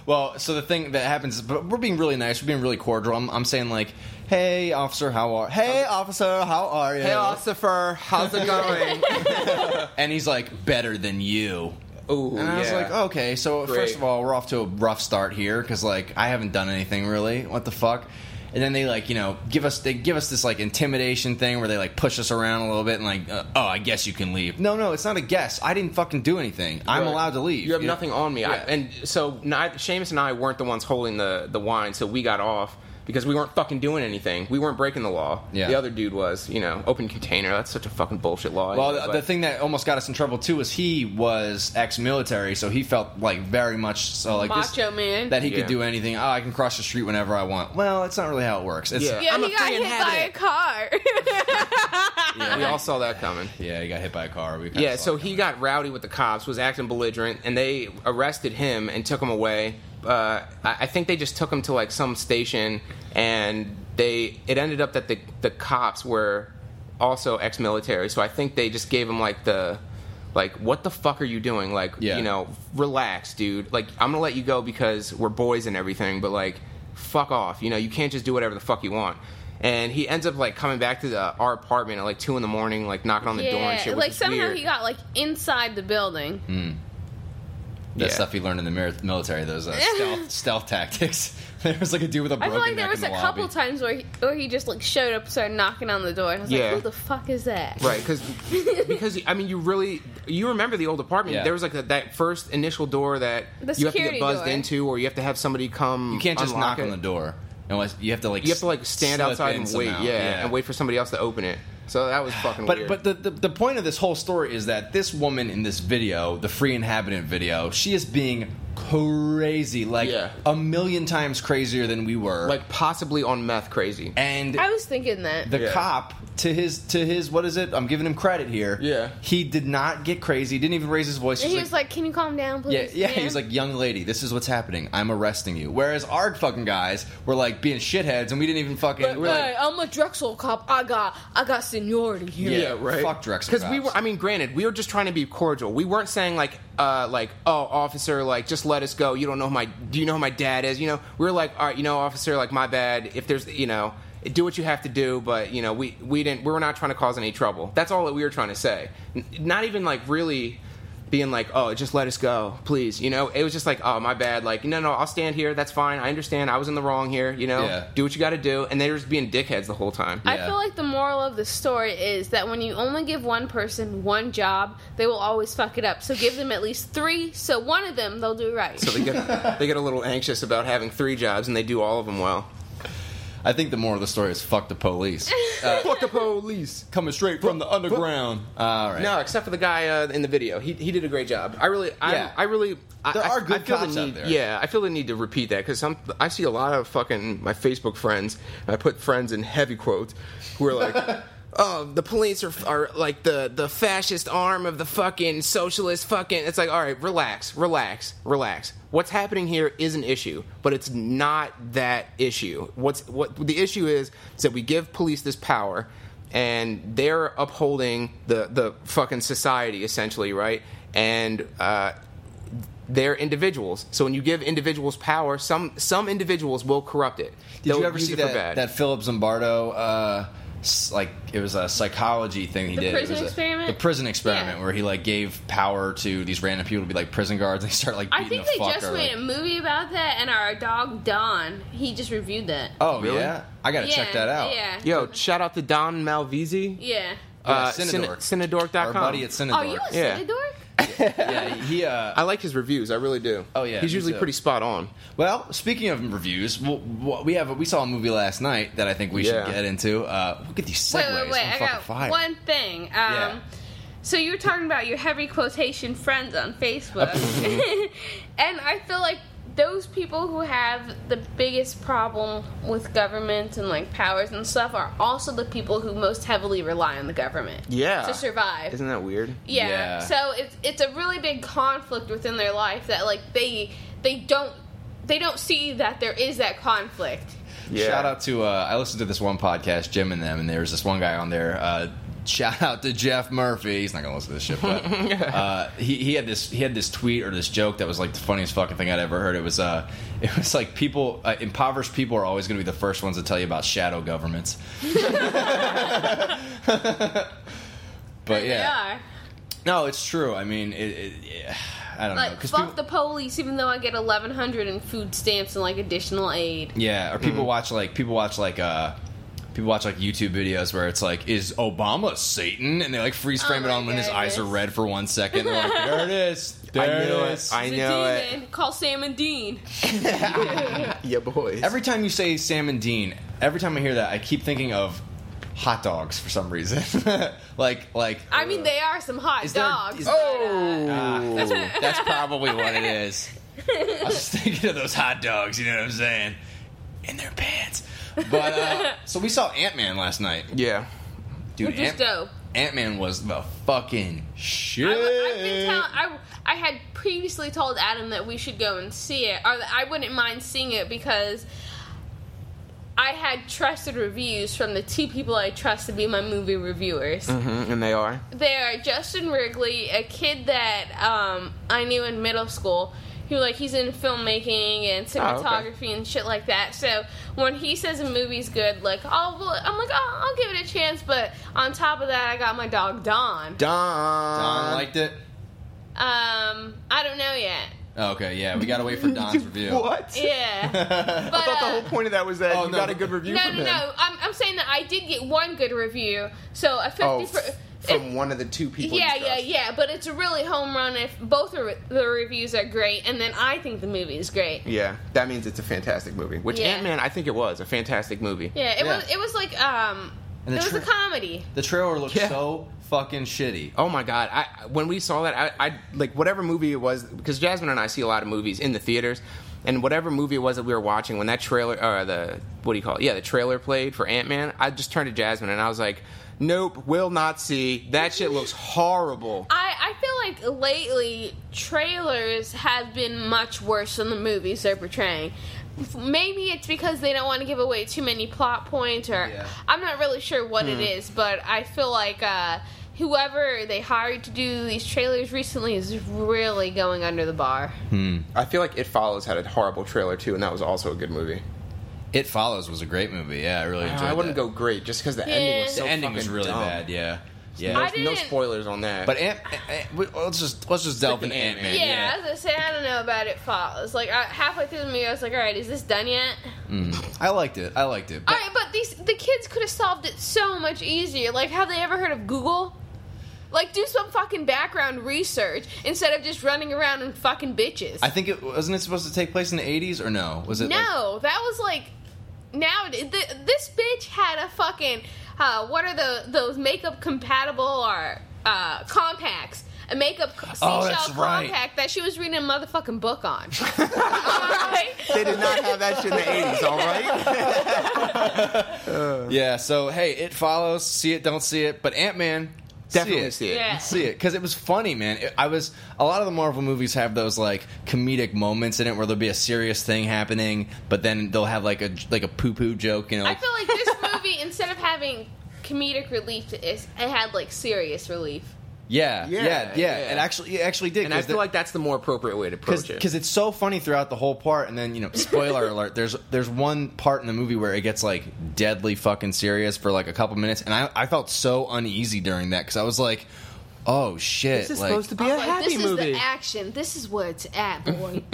Well, so the thing that happens is, but we're being really nice. We're being really cordial. I'm, I'm saying like, hey, officer, how are? Hey, officer, how are you? Hey, officer, how's it going? And he's like, better than you. Ooh, and I yeah. was like, okay, so Great. first of all, we're off to a rough start here, because, like, I haven't done anything, really. What the fuck? And then they, like, you know, give us they give us this, like, intimidation thing where they, like, push us around a little bit and, like, uh, oh, I guess you can leave. No, no, it's not a guess. I didn't fucking do anything. I'm right. allowed to leave. You have you nothing know? on me. Yeah. I, and so Seamus and I weren't the ones holding the, the wine, so we got off. because we weren't fucking doing anything. We weren't breaking the law. Yeah. The other dude was, you know, open container. That's such a fucking bullshit law. Well, the, like, the thing that almost got us in trouble, too, was he was ex-military, so he felt, like, very much so, like, macho this, man. That he yeah. could do anything. Oh, I can cross the street whenever I want. Well, that's not really how it works. It's, yeah, yeah I'm he a got hit by a car. yeah, we all saw that coming. Yeah, he got hit by a car. We yeah, so he got rowdy with the cops, was acting belligerent, and they arrested him and took him away. Uh, I think they just took him to, like, some station, and they it ended up that the the cops were also ex-military, so I think they just gave him, like, the, like, what the fuck are you doing? Like, yeah. you know, relax, dude. Like, I'm gonna let you go because we're boys and everything, but, like, fuck off. You know, you can't just do whatever the fuck you want. And he ends up, like, coming back to the, our apartment at, like, two in the morning, like, knocking on the yeah, door and shit, which like, is somehow weird. He got, like, inside the building. Mm. That yeah. stuff he learned in the military, those uh, stealth, stealth tactics. There was, like, a dude with a broken neck in the lobby. I feel like there was a couple times where he, where he just, like, showed up and started knocking on the door. And I was yeah. like, who the fuck is that? Right, cause, because, I mean, you really... You remember the old apartment. Yeah. There was, like, a, that first initial door that you have to get buzzed door. into, or you have to have somebody come... You can't just knock it. on the door. Unless you have to, like... You have to, like, stand outside and wait. Yeah, yeah, and wait for somebody else to open it. So that was fucking but, weird. But the, the the point of this whole story is that this woman in this video, the Free Inhabitant video, she is being crazy. Like, yeah. a million times crazier than we were. Like, possibly on meth crazy. And I was thinking that. The yeah. cop, to his, to his what is it? I'm giving him credit here. Yeah. He did not get crazy. He didn't even raise his voice. He was like, like, can you calm down, please? Yeah, yeah, yeah, he was like, young lady, this is what's happening. I'm arresting you. Whereas our fucking guys were, like, being shitheads, and we didn't even fucking... But, we're hey, like, I'm a Drexel cop. I got, I got seen. Seniority here. Yeah, right. Fuck Drexel. Because we were, I mean, granted, we were just trying to be cordial. We weren't saying, like, uh, like, oh, officer, like, just let us go. You don't know who my, do you know who my dad is? You know, we were like, all right, you know, officer, like, my bad. If there's, you know, do what you have to do, but, you know, we, we didn't, we were not trying to cause any trouble. That's all that we were trying to say. Not even, like, really being like, oh, just let us go, please. You know, it was just like, oh, my bad. Like, no, no, I'll stand here. That's fine. I understand. I was in the wrong here. You know, yeah. do what you got to do. And they were just being dickheads the whole time. Yeah. I feel like the moral of the story is that when you only give one person one job, they will always fuck it up. So give them at least three. So one of them, they'll do right. So they get they get a little anxious about having three jobs, and they do all of them well. I think the moral of the story is fuck the police. Uh, fuck the police. Coming straight from the underground. Uh, all right. No, except for the guy uh, in the video. He he did a great job. I really, I, yeah. I really... I, there I, are good I feel cops the need, out there. Yeah, I feel the need to repeat that, because I see a lot of fucking my Facebook friends, and I put friends in heavy quotes, who are like... Oh, the police are, are like the, the fascist arm of the fucking socialist fucking... It's like, all right, relax, relax, relax. What's happening here is an issue, but it's not that issue. What's what the issue is, is that we give police this power, and they're upholding the, the fucking society, essentially, right? And uh, they're individuals. So when you give individuals power, some some individuals will corrupt it. Did They'll you ever see that, that Philip Zimbardo... Uh, like, it was a psychology thing he the did. The prison it was a, experiment? The prison experiment, yeah. where he, like, gave power to these random people to be, like, prison guards, and they start, like, beating the fuck. I think the they just made like... a movie about that, and our dog, Don, he just reviewed that. Oh, really? Yeah? I gotta yeah, check that out. Yeah. Yo, shout out to Don Malvizzi. Yeah. Uh, Cynodork. Cynodork dot com. Our buddy at Cynodork. Oh, you a yeah. Cynodork? yeah, he. Uh, I like his reviews. I really do. Oh yeah, he's usually pretty spot on. Well, speaking of reviews, we'll, we'll, we have we saw a movie last night that I think we yeah. should get into. Uh, look at these segues. Wait, wait, wait! I'm I got fired. one thing. Um, yeah. So you were talking about your heavy quotation friends on Facebook, and I feel like those people who have the biggest problem with government and, like, powers and stuff are also the people who most heavily rely on the government yeah. to survive. Isn't that weird? Yeah. yeah. So it's it's a really big conflict within their life that, like, they they don't they don't see that there is that conflict. Yeah. Shout out to uh, I listened to this one podcast, Jim and them, and there was this one guy on there. Uh, Shout out to Jeff Murphy. He's not gonna listen to this shit, but uh, he he had this he had this tweet or this joke that was, like, the funniest fucking thing I'd ever heard. It was uh it was like, people uh, impoverished people are always gonna be the first ones to tell you about shadow governments. But yeah, they are. No, it's true. I mean, it, it, yeah. I don't like, know. Fuck people, the police, even though I get eleven hundred in food stamps and, like, additional aid. Yeah, or people mm-hmm. watch like people watch like uh. people watch like YouTube videos where it's like, is Obama Satan? And they like freeze frame oh it on when his eyes are red for one second. They're like, there it is. There I know it. Is. I know it. Call Sam and Dean. Yeah, boys. Every time you say Sam and Dean, every time I hear that, I keep thinking of hot dogs for some reason. like, like. I mean, they are some hot is dogs. There, is, oh, but, uh, that's probably what it is. I was thinking of those hot dogs. You know what I'm saying? In their pants. But uh, so we saw Ant-Man last night. Yeah, dude, Ant- dope. Ant-Man was the fucking shit. I, I've been telling. I I had previously told Adam that we should go and see it, or that I wouldn't mind seeing it because I had trusted reviews from the two people I trust to be my movie reviewers. Mm-hmm, and they are they are Justin Wrigley, a kid that um, I knew in middle school. He, like, he's in filmmaking and cinematography oh, okay. and shit like that. So when he says a movie's good, like, oh, well, I'm like, oh, I'll give it a chance. But on top of that, I got my dog Don. Don, Don liked it. Um, I don't know yet. Oh, okay, yeah, we gotta wait for Don's review. What? Yeah, but, I thought the whole point of that was that oh, you no, got a good review. No, from no, him. no. I'm, I'm saying that I did get one good review. So a fifty. Oh, f- From it, one of the two people. Yeah, yeah, yeah. But it's a really home run if both are, the reviews are great, and then I think the movie is great. Yeah, that means it's a fantastic movie. Which yeah. Ant-Man, I think it was a fantastic movie. Yeah, it yeah. was. It was like um, it was tra- a comedy. The trailer looked yeah. so fucking shitty. Oh my god! I when we saw that, I, I like whatever movie it was because Jasmine and I see a lot of movies in the theaters, and whatever movie it was that we were watching when that trailer or the what do you call it? Yeah, the trailer played for Ant-Man. I just turned to Jasmine and I was like, nope, will not see. That shit looks horrible. I, I feel like lately, trailers have been much worse than the movies they're portraying. Maybe it's because they don't want to give away too many plot points, or yeah. I'm not really sure what hmm. it is, but I feel like uh, whoever they hired to do these trailers recently is really going under the bar. Hmm. I feel like It Follows had a horrible trailer, too, and that was also a good movie. It Follows was a great movie. Yeah, I really enjoyed it. I wouldn't that. go great just because the yeah. ending was so the ending was really dumb. bad. Yeah, yeah. No, no spoilers on that. But Ant, Ant, Ant, let's just let's just delve into Ant Man. Yeah, yeah, I was gonna say I don't know about It Follows. Like I, halfway through the movie, I was like, all right, is this done yet? Mm. I liked it. I liked it. But, all right, but these the kids could have solved it so much easier. Like, have they ever heard of Google? Like, do some fucking background research instead of just running around and fucking bitches. I think it wasn't it supposed to take place in the eighties or no? Was it? No, like, that was like. Now, the, this bitch had a fucking, uh, what are the those makeup compatible or uh, compacts? A makeup seashell oh, compact right. that she was reading a motherfucking book on. All right? They did not have that shit in the eighties, all right? uh. Yeah, so, hey, It Follows. See it, don't see it. But Ant-Man, definitely see it. See it. Yeah. See it. Because it was funny, man. It, I was a lot of the Marvel movies have those like comedic moments in it where there'll be a serious thing happening, but then they'll have like a like a poo poo joke. You know, like, I feel like this movie instead of having comedic relief, it, it had like serious relief. Yeah, yeah, yeah, yeah. It actually, it actually did. And I feel the, like that's the more appropriate way to approach cause, it because it's so funny throughout the whole part. And then you know, spoiler alert. There's there's one part in the movie where it gets like deadly fucking serious for like a couple minutes, and I I felt so uneasy during that because I was like, oh shit, this is like, supposed to be a like, happy this movie. This is the action. This is where it's at, boy.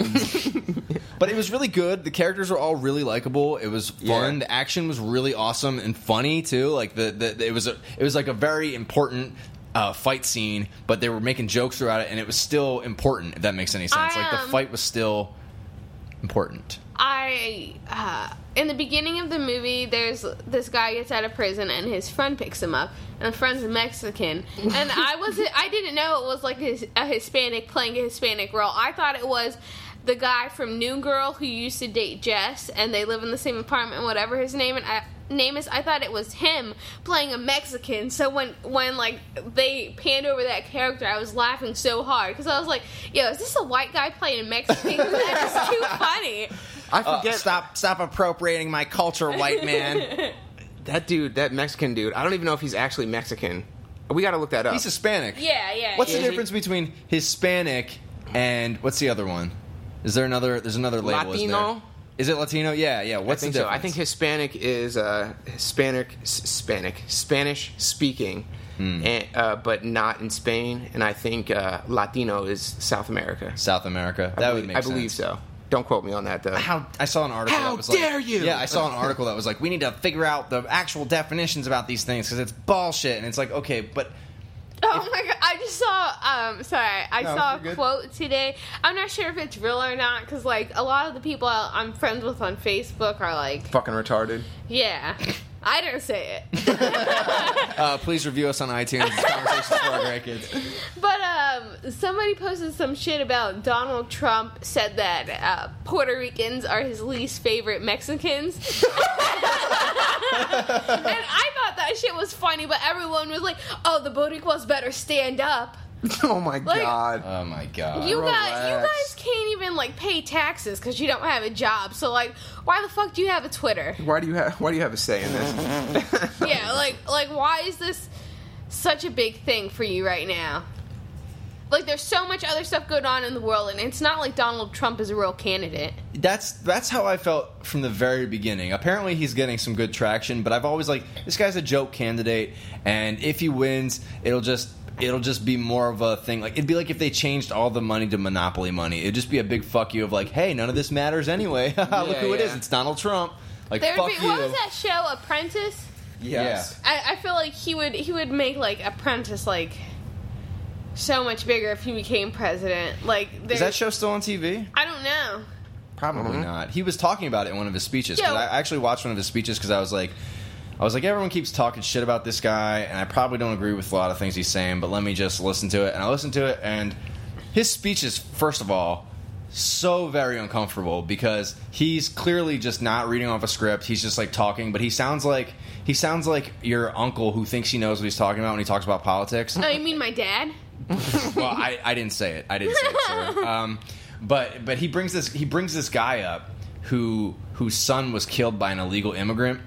But it was really good. The characters were all really likable. It was fun. Yeah. The action was really awesome and funny too. Like the, the it was a it was like a very important. Uh, fight scene, but they were making jokes throughout it, and it was still important, if that makes any sense. I, um, like, the fight was still important. I, uh, in the beginning of the movie, there's this guy gets out of prison, and his friend picks him up, and the friend's Mexican, and I wasn't, I didn't know it was, like, his, a Hispanic playing a Hispanic role. I thought it was the guy from New Girl who used to date Jess, and they live in the same apartment, whatever his name, and I... name is I thought it was him playing a Mexican, so when when like they panned over that character I was laughing so hard because I was like, yo, is this a white guy playing a Mexican? That's too funny. I forget uh, stop stop appropriating my culture, white man. That dude, that Mexican dude, I don't even know if he's actually Mexican. We gotta look that up. He's Hispanic. Yeah, yeah. What's yeah. the difference between Hispanic and what's the other one? Is there another there's another label? Latino? Is there? Is it Latino? Yeah, yeah. What's the difference? So. I think Hispanic is uh, Hispanic, Hispanic, Spanish speaking, mm. and, uh, but not in Spain. And I think uh, Latino is South America. South America. That I would believe, make sense. I believe so. Don't quote me on that, though. How I saw an article. How that was dare like, you? Yeah, I saw an article that was like, we need to figure out the actual definitions about these things because it's bullshit. And it's like, okay, but. Oh if, my god! I just saw. Um, sorry, I no, saw a good. quote today. I'm not sure if it's real or not because, like, a lot of the people I'm friends with on Facebook are like fucking retarded. Yeah. I didn't say it. uh, please review us on iTunes. It's Conversations for Our Great Kids. But um, somebody posted some shit about Donald Trump said that uh, Puerto Ricans are his least favorite Mexicans. And I thought that shit was funny, but everyone was like, oh, the Boricuas better stand up. Oh my like, god! Oh my god! You Relax. guys, you guys can't even like pay taxes because you don't have a job. So like, why the fuck do you have a Twitter? Why do you have? Why do you have a say in this? Yeah, like, like why is this such a big thing for you right now? Like, there's so much other stuff going on in the world, and it's not like Donald Trump is a real candidate. That's that's how I felt from the very beginning. Apparently, he's getting some good traction, but I've always like this guy's a joke candidate, and if he wins, it'll just. It'll just be more of a thing. Like it'd be like if they changed all the money to Monopoly money. It'd just be a big fuck you of like, hey, none of this matters anyway. Look yeah, who yeah. it is. It's Donald Trump. Like There'd fuck be, you. What was that show, Apprentice? Yes. Yeah. I, I feel like he would he would make like Apprentice like so much bigger if he became president. Like is that show still on T V? I don't know. Probably mm-hmm. not. He was talking about it in one of his speeches. Yo, I actually watched one of his speeches because I was like. I was like, everyone keeps talking shit about this guy, and I probably don't agree with a lot of things he's saying, but let me just listen to it. And I listened to it, and his speech is, first of all, so very uncomfortable because he's clearly just not reading off a script. He's just, like, talking, but he sounds like he sounds like your uncle who thinks he knows what he's talking about when he talks about politics. Oh, you mean my dad? Well, I, I didn't say it. I didn't say it, sir. Um, but but he brings this he brings this guy up who whose son was killed by an illegal immigrant.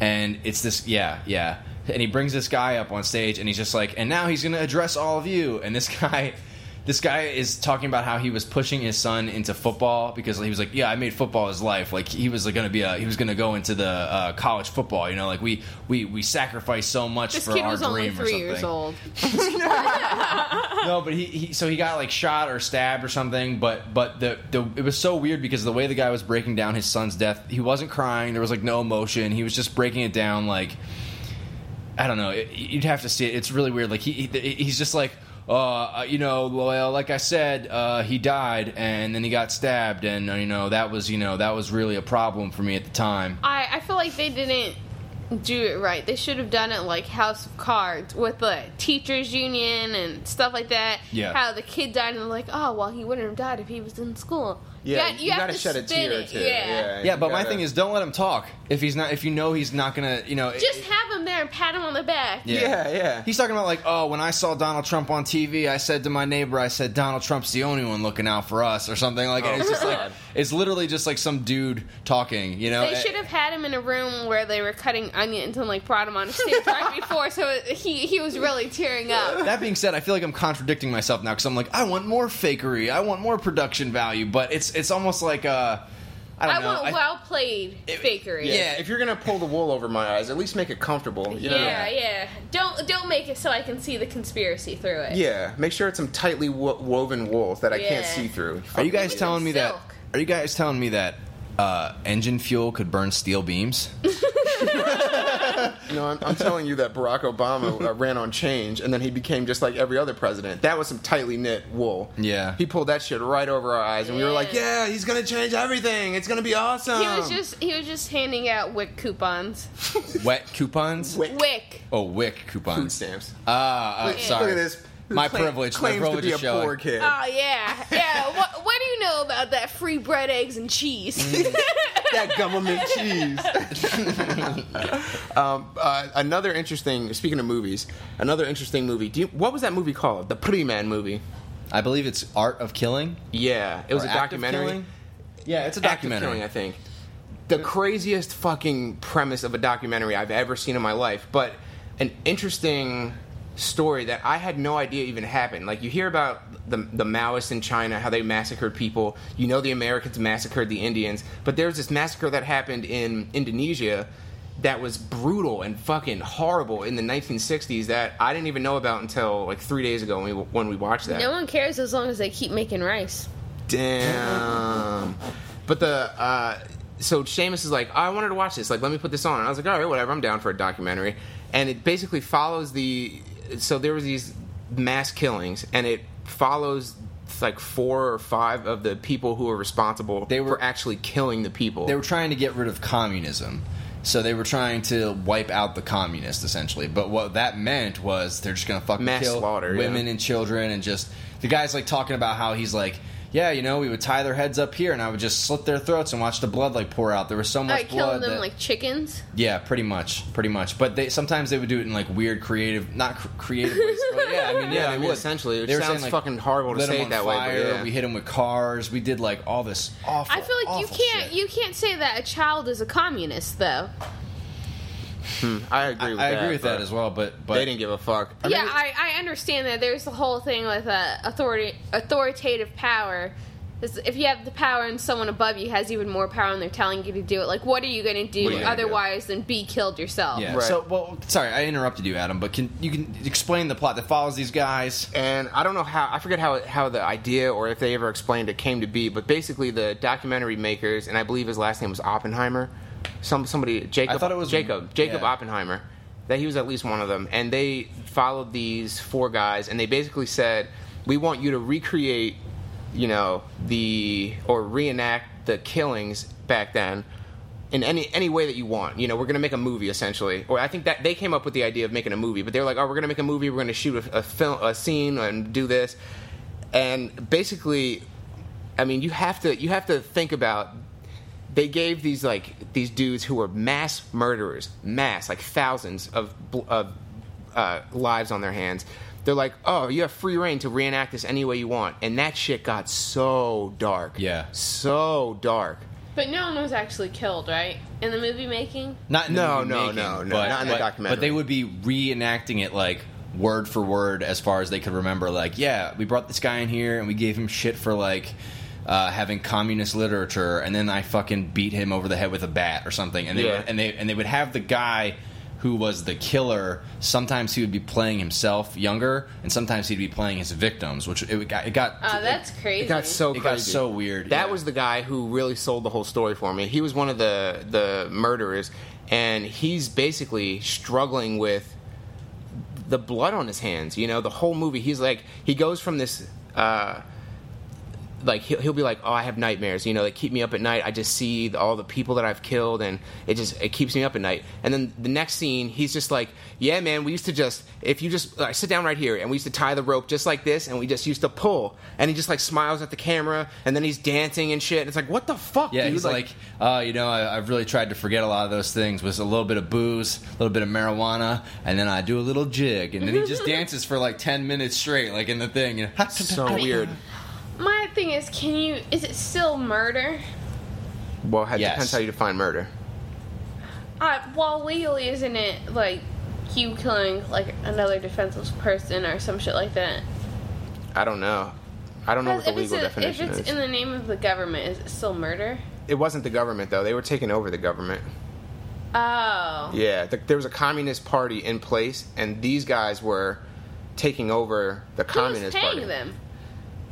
And it's this, yeah, yeah. And he brings this guy up on stage, and he's just like, and now he's going to address all of you. And this guy, this guy is talking about how he was pushing his son into football because he was like, yeah, I made football his life. Like he was like going to be a, he was going to go into the uh, college football. You know, like we we we sacrificed so much this for our dream or something. This kid was only three years old. No, but he, he so he got like shot or stabbed or something. But but the, the it was so weird because the way the guy was breaking down his son's death, he wasn't crying. There was like no emotion. He was just breaking it down like I don't know. It, you'd have to see it. It's really weird. Like he, he he's just like. Uh, you know, well, like I said, uh, he died, and then he got stabbed, and you know that was, you know, that was really a problem for me at the time. I, I feel like they didn't do it right. They should have done it like House of Cards with the teachers' union and stuff like that. Yeah, how the kid died, and they're like, oh, well, he wouldn't have died if he was in school. Yeah, you, you, you have gotta to shed a tear or two. Yeah, yeah, yeah but gotta... my thing is, don't let him talk if he's not. If you know he's not gonna, you know, just it, have him there and pat him on the back. Yeah. yeah, yeah. He's talking about like, oh, when I saw Donald Trump on T V, I said to my neighbor, I said, Donald Trump's the only one looking out for us or something like. Oh, it's just like it's literally just like some dude talking. You know, they should have had him in a room where they were cutting onions and like brought him on a stage right before, so he he was really tearing up. That being said, I feel like I'm contradicting myself now because I'm like, I want more fakery, I want more production value, but it's. It's almost like a, I don't I know. I want well-played fakery. Yeah. yeah, if you're going to pull the wool over my eyes, at least make it comfortable. You know? Yeah, yeah. Don't don't make it so I can see the conspiracy through it. Yeah, make sure it's some tightly wo- woven wool that I yeah. can't see through. Are you guys telling me that, are you guys telling me that uh, engine fuel could burn steel beams? No, I'm, I'm telling you that Barack Obama uh, ran on change, and then he became just like every other president. That was some tightly knit wool. Yeah, he pulled that shit right over our eyes, and yeah. we were like, "Yeah, he's gonna change everything. It's gonna be awesome." He was just he was just handing out W I C coupons. Wet coupons. Wick. Wick. Oh, W I C coupons. Food stamps. Ah, uh, uh, sorry. Look at this. My claim, privilege. Claims my privilege to be a poor kid. Oh yeah, yeah. what, what do you know about that free bread, eggs, and cheese? Mm. That government cheese. um, uh, another interesting. Speaking of movies, another interesting movie. Do you, what was that movie called? The Pretty Man movie. I believe it's Art of Killing. Yeah, it was or a documentary. Yeah, it's a documentary. Act of Killing, I think. The craziest fucking premise of a documentary I've ever seen in my life, but an interesting. Story that I had no idea even happened. Like, you hear about the the Maoists in China, how they massacred people. You know the Americans massacred the Indians. But there's this massacre that happened in Indonesia that was brutal and fucking horrible in the nineteen sixties that I didn't even know about until, like, three days ago when we, when we watched that. No one cares as long as they keep making rice. Damn. But the uh, so Seamus is like, oh, I wanted to watch this. Like, let me put this on. And I was like, all right, whatever. I'm down for a documentary. And it basically follows the so there was these mass killings, and it follows like four or five of the people who were responsible. They were for actually killing the people. They were trying to get rid of communism. So they were trying to wipe out the communists, essentially. But what that meant was they're just going to fucking mass kill slaughter, women yeah. and children. And just... The guy's, like, talking about how he's like, yeah, you know, we would tie their heads up here, and I would just slit their throats and watch the blood, like, pour out. There was so much I blood I killed them that, like chickens? Yeah, pretty much. Pretty much. But they sometimes they would do it in, like, weird, creative... Not cr- creative ways, but yeah, I mean, yeah, yeah they I mean, would. Essentially. It they sounds saying, like, fucking horrible to say it that fire, way. But yeah. We hit them with cars. We did, like, all this awful, I feel like you can't shit. You can't say that a child is a communist, though. Hmm, I agree with I, that. I agree with that as well, but, but... They didn't give a fuck. I mean, yeah, I, I understand that. There's the whole thing with uh, authority, authoritative power. If you have the power and someone above you has even more power and they're telling you to do it, like, what are you going to do yeah, otherwise yeah. than be killed yourself? Yeah, right. So, well, sorry, I interrupted you, Adam, but can you can explain the plot that follows these guys? And I don't know how... I forget how how the idea or if they ever explained it came to be, but basically the documentary makers, and I believe his last name was Oppenheimer... Some somebody Jacob I thought it was Jacob Jacob yeah. Oppenheimer, that he was at least one of them, and they followed these four guys, and they basically said, we want you to recreate, you know, the or reenact the killings back then in any any way that you want. You know, we're going to make a movie essentially, or I think that they came up with the idea of making a movie, but they were like, oh, we're going to make a movie, we're going to shoot a, a film, a scene, and do this, and basically, I mean, you have to you have to think about. They gave these like these dudes who were mass murderers, mass like thousands of of uh, lives on their hands. They're like, oh, you have free reign to reenact this any way you want, and that shit got so dark, yeah, so dark. But no one was actually killed, right? In the movie making? Not in the no, movie no, making, no, no, no, not in but, the documentary. But they would be reenacting it like word for word as far as they could remember. Like, yeah, we brought this guy in here and we gave him shit for like. Uh, having communist literature, and then I fucking beat him over the head with a bat or something, and they yeah. would, and they and they would have the guy who was the killer. Sometimes he would be playing himself younger, and sometimes he'd be playing his victims, which it got. It got oh, that's it, crazy! It got so it crazy. Got so weird. That yeah. was the guy who really sold the whole story for me. He was one of the the murderers, and he's basically struggling with the blood on his hands. You know, the whole movie. He's like, he goes from this. Uh, Like, he'll, he'll be like, oh, I have nightmares, you know, they keep me up at night, I just see the, all the people that I've killed, and it just, it keeps me up at night, and then the next scene, he's just like, yeah, man, we used to just, if you just, like, sit down right here, and we used to tie the rope just like this, and we just used to pull, and he just, like, smiles at the camera, and then he's dancing and shit, and it's like, what the fuck, yeah, dude? He's like, like uh, you know, I, I've really tried to forget a lot of those things, was a little bit of booze, a little bit of marijuana, and then I do a little jig, and then he just dances for, like, ten minutes straight, like, in the thing, you know? So weird. My thing is, can you... Is it still murder? Well, it yes. depends how you define murder. Uh, well, legally, isn't it, like, you killing, like, another defenseless person or some shit like that? I don't know. I don't know what the legal a, definition is. If it's is. in the name of the government, is it still murder? It wasn't the government, though. They were taking over the government. Oh. Yeah. The, there was a communist party in place, and these guys were taking over the Who communist party. Who was paying them?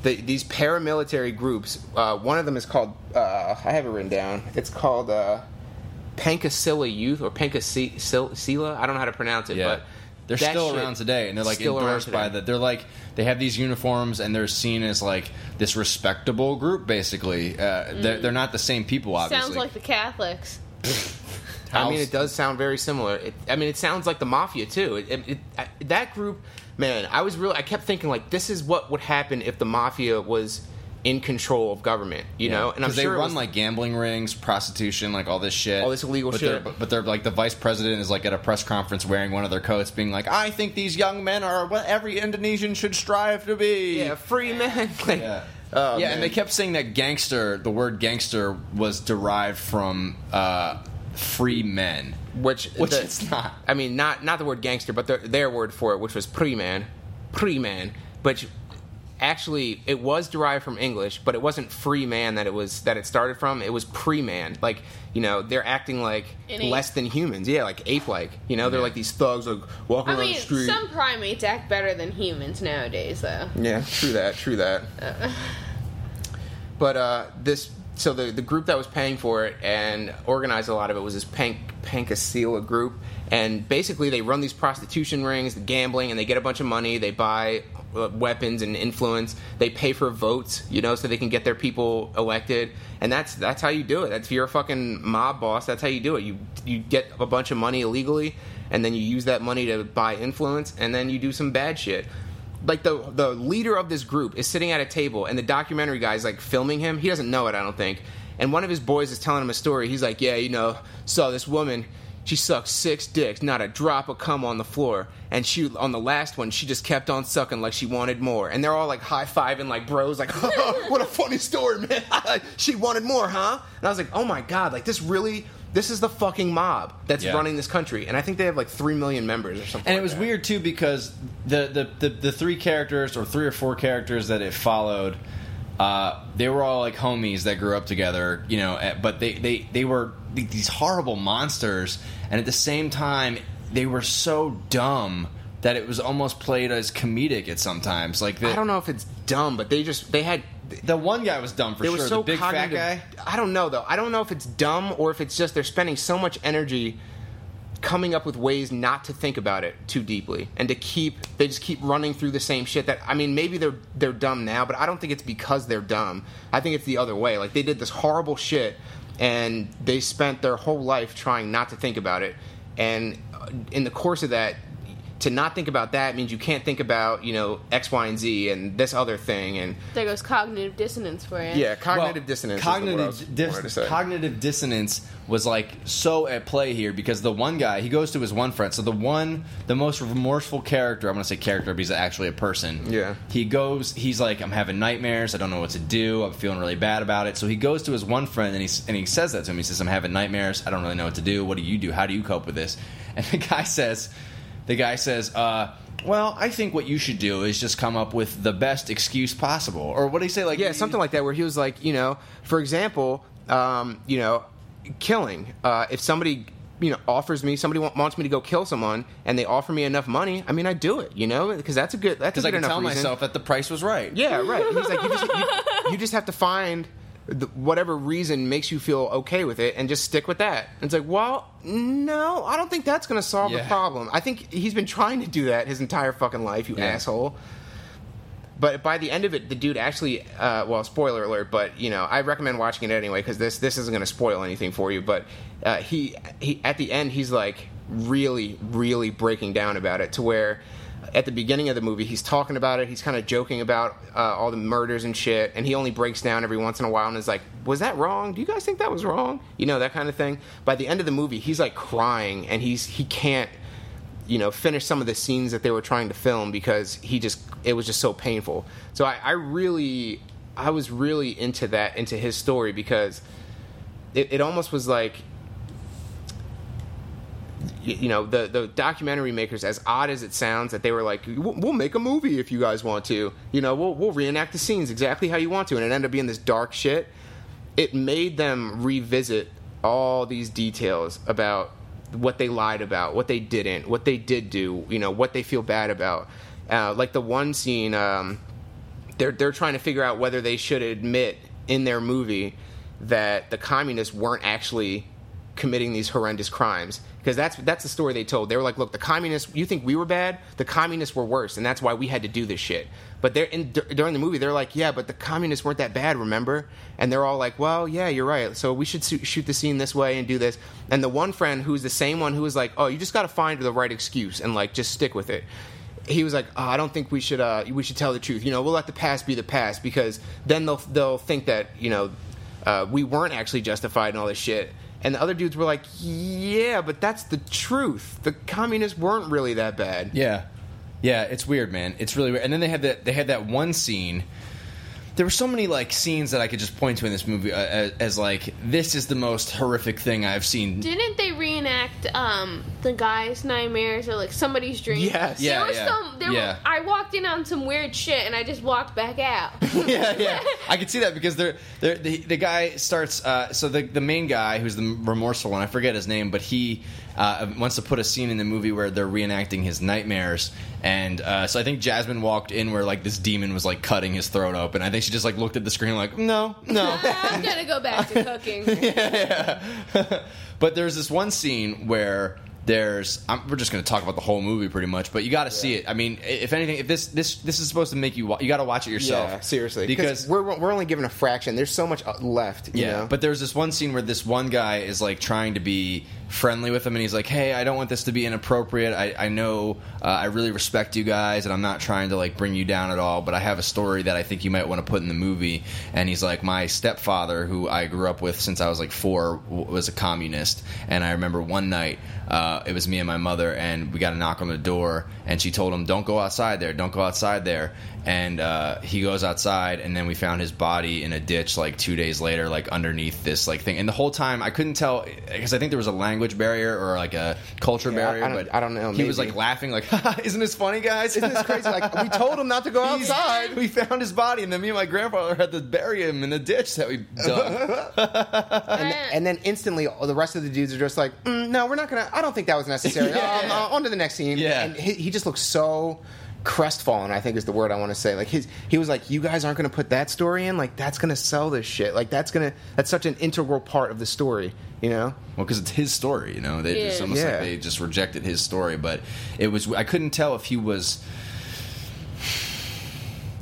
The, these paramilitary groups, uh, one of them is called, uh, I have it written down, it's called uh, Pancasila Youth, or Pancasila, I don't know how to pronounce it, yeah. but they're still around today, and they're like endorsed by the, they're like, they have these uniforms, and they're seen as like this respectable group, basically. Uh, mm. they're, they're not the same people, obviously. Sounds like the Catholics. I mean, it does sound very similar. It, I mean, it sounds like the mafia, too. It, it, it, I, that group... Man, I was really. I kept thinking, like, this is what would happen if the mafia was in control of government, you yeah. know? And I'm sure they run, was, like, gambling rings, prostitution, like, all this shit. All this illegal but shit. They're, but they're, like, the vice president is, like, at a press conference wearing one of their coats, being like, I think these young men are what every Indonesian should strive to be. Yeah, free men. Like, yeah. Oh, yeah, man. And they kept saying that gangster, the word gangster, was derived from uh, free men. Which, which the, it's not. I mean, not not the word gangster, but their, their word for it, which was pre-man. Pre-man. But actually, it was derived from English, but it wasn't free man that it was that it started from. It was pre-man. Like, you know, they're acting like Innate. less than humans. Yeah, like ape-like. You know, yeah. they're like these thugs like walking I around mean, the street. Some primates act better than humans nowadays, though. Yeah, true that, true that. Uh. But uh, this so the the group that was paying for it and organized a lot of it was this Panc- Pancasila group. And basically they run these prostitution rings, the gambling, and they get a bunch of money. They buy weapons and influence. They pay for votes, you know, so they can get their people elected. And that's that's how you do it. That's, if you're a fucking mob boss, that's how you do it. You you get a bunch of money illegally, and then you use that money to buy influence, and then you do some bad shit. Like, the the leader of this group is sitting at a table, and the documentary guy's, like, filming him. He doesn't know it, I don't think. And one of his boys is telling him a story. He's like, yeah, you know, saw this woman... she sucked six dicks, not a drop of cum on the floor. And she, on the last one, she just kept on sucking like she wanted more. And they're all like high-fiving like bros, like, oh, what a funny story, man. She wanted more, huh? And I was like, oh my God, like this really, this is the fucking mob that's yeah. running this country. And I think they have like three million members or something. And like it was that. Weird too because the, the, the, the three characters or three or four characters that it followed, uh, they were all like homies that grew up together, you know, but they, they, they were these horrible monsters. And at the same time, they were so dumb that it was almost played as comedic at sometimes. Like the, I don't know if it's dumb, but they just they had the one guy was dumb for sure. So the big cognitive, fat guy. I don't know though. I don't know if it's dumb or if it's just they're spending so much energy coming up with ways not to think about it too deeply and to keep they just keep running through the same shit. That I mean, maybe they're they're dumb now, but I don't think it's because they're dumb. I think it's the other way. Like they did this horrible shit. And they spent their whole life trying not to think about it. And in the course of that, to not think about that means you can't think about, you know, X, Y, and Z and this other thing. And there goes cognitive dissonance for you. Yeah, cognitive well, dissonance. Cognitive, dis- cognitive dissonance was, like, so at play here because the one guy, he goes to his one friend. So the one, the most remorseful character, I'm going to say character, but he's actually a person. Yeah. He goes, he's like, I'm having nightmares. I don't know what to do. I'm feeling really bad about it. So he goes to his one friend and he, and he says that to him. He says, I'm having nightmares. I don't really know what to do. What do you do? How do you cope with this? And the guy says... The guy says, uh, well, I think what you should do is just come up with the best excuse possible. Or what did he say? Like, yeah, something like that where he was like, you know, for example, um, you know, killing. Uh, if somebody, you know, offers me, somebody wants me to go kill someone and they offer me enough money, I mean, I do it, you know, because that's a good, that's a good enough reason. Because I can tell myself that the price was right. Yeah, right. He's like, you just, you, you just have to find... whatever reason makes you feel okay with it and just stick with that. And it's like, well, no, I don't think that's going to solve yeah. the problem. I think he's been trying to do that his entire fucking life, you yeah. asshole. But by the end of it, the dude actually, uh, well, spoiler alert, but, you know, I recommend watching it anyway because this, this isn't going to spoil anything for you. But uh, he, he at the end, he's like really, really breaking down about it to where... at the beginning of the movie, he's talking about it. He's kind of joking about uh, all the murders and shit. And he only breaks down every once in a while and is like, was that wrong? Do you guys think that was wrong? You know, that kind of thing. By the end of the movie, he's like crying. And he's he can't, you know, finish some of the scenes that they were trying to film because he just it was just so painful. So I, I really, I was really into that, into his story because it, it almost was like, you know, the, the documentary makers, as odd as it sounds, that they were like, we'll make a movie if you guys want to. You know, we'll we'll reenact the scenes exactly how you want to. And it ended up being this dark shit. It made them revisit all these details about what they lied about, what they didn't, what they did do, you know, what they feel bad about. Uh, like the one scene, um, they're they're trying to figure out whether they should admit in their movie that the communists weren't actually committing these horrendous crimes. Because that's that's the story they told. They were like, look, the communists, you think we were bad? The communists were worse, and that's why we had to do this shit. But they're in, d- during the movie, they're like, yeah, but the communists weren't that bad, remember? And they're all like, well, yeah, you're right. So we should su- shoot the scene this way and do this. And the one friend who's the same one who was like, oh, you just got to find the right excuse and, like, just stick with it. He was like, oh, I don't think we should uh, we should tell the truth. You know, we'll let the past be the past because then they'll, they'll think that, you know, uh, we weren't actually justified in all this shit. And the other dudes were like, yeah, but that's the truth. The communists weren't really that bad. Yeah. Yeah, it's weird, man. It's really weird. And then they had that, they had that one scene. There were so many, like, scenes that I could just point to in this movie uh, as, as, like, this is the most horrific thing I've seen. Didn't they reenact, um... the guy's nightmares or like somebody's dream. Yes. Yeah, there was yeah. some there yeah. were, I walked in on some weird shit and I just walked back out. yeah, yeah. I could see that because they're, they're, the the guy starts uh, so the the main guy who's the remorseful one, I forget his name, but he uh, wants to put a scene in the movie where they're reenacting his nightmares, and uh, so I think Jasmine walked in where like this demon was like cutting his throat open. I think she just like looked at the screen like, "No, no. I'm going to go back to cooking." yeah. yeah. But there's this one scene where there's I'm, we're just going to talk about the whole movie pretty much, but you got to yeah. see it. I mean, if anything, if this this this is supposed to make you you got to watch it yourself. Yeah, seriously, because we're we're only given a fraction. There's so much left. You yeah, know? But there's this one scene where this one guy is like trying to be friendly with him, and he's like, "Hey, I don't want this to be inappropriate. I I know uh, I really respect you guys, and I'm not trying to like bring you down at all. But I have a story that I think you might want to put in the movie." And he's like, "My stepfather, who I grew up with since I was like four, was a communist, and I remember one night uh, it was me and my mother, and we got a knock on the door, and she told him, 'Don't go outside there. Don't go outside there.' And uh, he goes outside, and then we found his body in a ditch like two days later, like underneath this like thing. And the whole time I couldn't tell because I think there was a language barrier or like a culture yeah, barrier. I, I but I don't know. He maybe. was like laughing, like, "Isn't this funny, guys? Isn't this crazy? Like we told him not to go outside. We found his body, and then me and my grandfather had to bury him in the ditch that we dug." and, and then instantly, all the rest of the dudes are just like, mm, "No, we're not gonna. I don't think that was necessary. yeah. um, uh, on to the next scene." Yeah, and he, he just looks so crestfallen, I think is the word I want to say. Like his, he was like, "You guys aren't going to put that story in? Like that's going to sell this shit. Like that's going to that's such an integral part of the story, you know." Well, because it's his story, you know. They yeah. just almost yeah. like they just rejected his story, but it was I couldn't tell if he was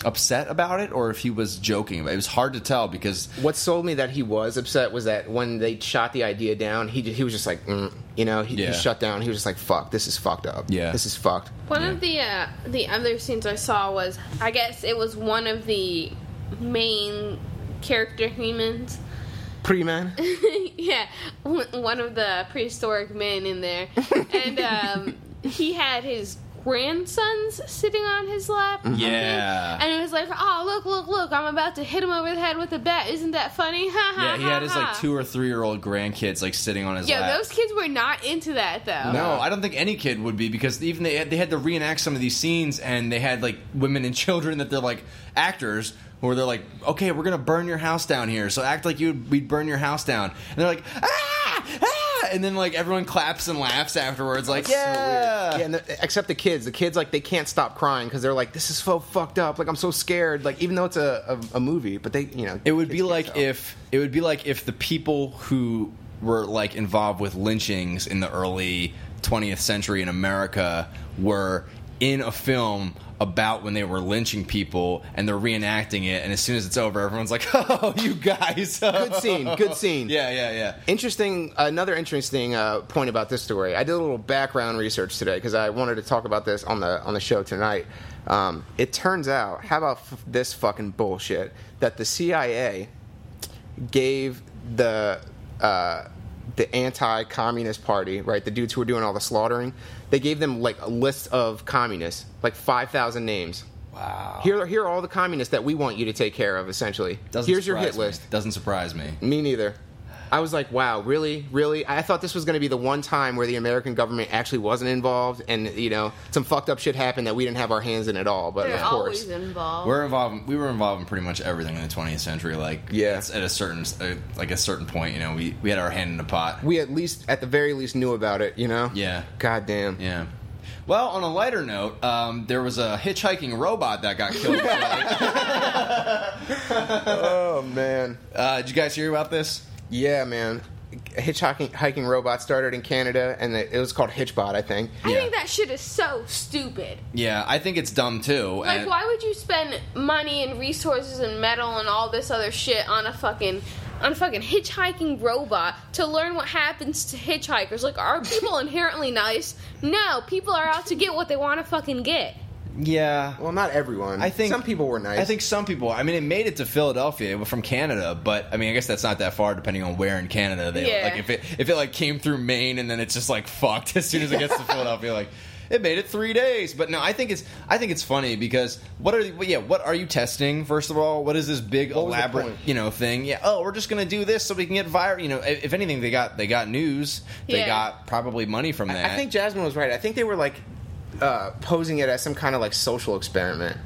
upset about it or if he was joking about it. It was hard to tell because what sold me that he was upset was that when they shot the idea down, he he was just like, mm, you know, he, yeah. he shut down. He was just like, "Fuck, this is fucked up. Yeah, this is fucked." One yeah. of the uh, the other scenes I saw was, I guess it was one of the main character humans. Pre-man? yeah, one of the prehistoric men in there, and um, he had his grandsons sitting on his lap. Yeah. And it was like, "Oh, look, look, look, I'm about to hit him over the head with a bat. Isn't that funny? Ha ha." Yeah, he ha, had his ha. like two or three year old grandkids like sitting on his yeah, lap. Yeah, those kids were not into that though. No, I don't think any kid would be, because even they had, they had to reenact some of these scenes, and they had like women and children that they're like actors. Or they're like, "Okay, we're going to burn your house down here, so act like you'd we'd burn your house down." And they're like, "Ah! Ah!" And then, like, everyone claps and laughs afterwards, like, "Yeah!" So yeah, and the, except the kids. The kids, like, they can't stop crying because they're like, "This is so fucked up. Like, I'm so scared." Like, even though it's a, a, a movie, but they, you know. It would be like if It would be like if the people who were, like, involved with lynchings in the early twentieth century in America were in a film about when they were lynching people, and they're reenacting it, and as soon as it's over, everyone's like, "Oh, you guys." Oh. Good scene, good scene. Yeah, yeah, yeah. Interesting, another interesting uh, point about this story. I did a little background research today, because I wanted to talk about this on the on the show tonight. Um, it turns out, how about f- this fucking bullshit, that the C I A gave the uh, the anti-communist party, right, the dudes who were doing all the slaughtering, they gave them like a list of communists, like five thousand names. Wow. Here, here are all the communists that we want you to take care of, essentially. Doesn't Here's your hit me. list. Doesn't surprise me. Me neither. I was like, wow, really? Really? I thought this was going to be the one time where the American government actually wasn't involved, and, you know, some fucked up shit happened that we didn't have our hands in at all, but They're of course. They're always involved. We're involved. We were involved in pretty much everything in the twentieth century. Like, yeah. It's at a certain, like, a certain point, you know, we, we had our hand in the pot. We at least, at the very least, knew about it, you know? Yeah. Goddamn. Yeah. Well, on a lighter note, um, there was a hitchhiking robot that got killed. Oh, man. Uh, did you guys hear about this? Yeah, man. A hitchhiking hiking robot started in Canada, and it was called Hitchbot, I think. I yeah. think that shit is so stupid. Yeah, I think it's dumb, too. Like, and why would you spend money and resources and metal and all this other shit on a fucking... on a fucking hitchhiking robot to learn what happens to hitchhikers? Like, are people inherently nice? No, people are out to get what they want to fucking get. Yeah. Well, not everyone. I think some people were nice. I think some people. I mean, it made it to Philadelphia from Canada, but I mean, I guess that's not that far, depending on where in Canada they yeah. like. If it if it like came through Maine and then it's just like fucked as soon as it gets to Philadelphia, like It made it three days. But no, I think it's I think it's funny because what are well, yeah what are you testing first of all? What is this big what elaborate you know thing? Yeah, oh, we're just gonna do this so we can get viral. You know, if anything, they got they got news. They yeah. got probably money from that. I, I think Jasmine was right. I think they were like uh, posing it as some kind of like social experiment.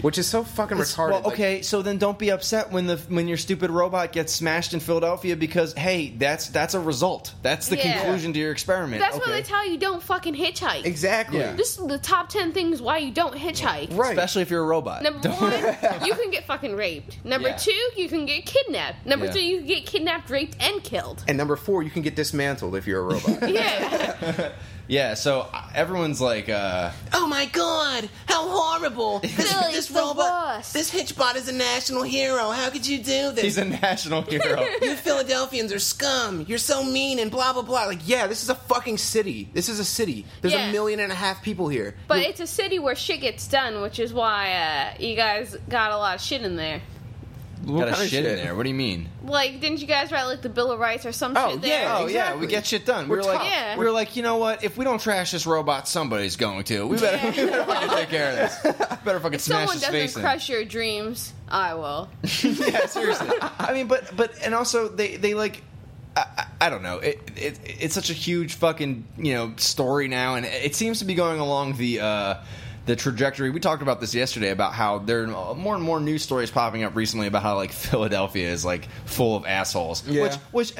Which is so fucking it's, retarded. Well, okay, like, so then don't be upset when the when your stupid robot gets smashed in Philadelphia because, hey, that's that's a result. That's the yeah. conclusion to your experiment. That's okay. why they tell you don't fucking hitchhike. Exactly. Yeah. This is the top ten things why you don't hitchhike. Right. Especially if you're a robot. Number don't. one, you can get fucking raped. Number yeah. two, you can get kidnapped. Number yeah. three, you can get kidnapped, raped, and killed. And number four, you can get dismantled if you're a robot. yeah. Yeah, so everyone's like, uh... oh my god! How horrible! This, this robot... Worst. This Hitchbot is a national hero. How could you do this? He's a national hero. You Philadelphians are scum. You're so mean and blah, blah, blah. Like, yeah, this is a fucking city. This is a city. There's yeah. a million and a half people here. But You're- it's a city where shit gets done, which is why uh, you guys got a lot of shit in there. What got a shit, shit in there? What do you mean? Like, didn't you guys write, like, the Bill of Rights or some oh, shit there? Yeah, oh, exactly. yeah, we get shit done. We're, we're like, yeah. we're like, you know what? If we don't trash this robot, somebody's going to. We better, yeah. we better fucking take care of this. We better fucking if smash his face in. Someone doesn't crush your dreams, I will. yeah, seriously. I mean, but, but, and also, they, they like... I, I don't know. It, it It's such a huge fucking, you know, story now, and it seems to be going along the... Uh, The trajectory, we talked about this yesterday about how there are more and more news stories popping up recently about how, like, Philadelphia is, like, full of assholes. Yeah. Which, which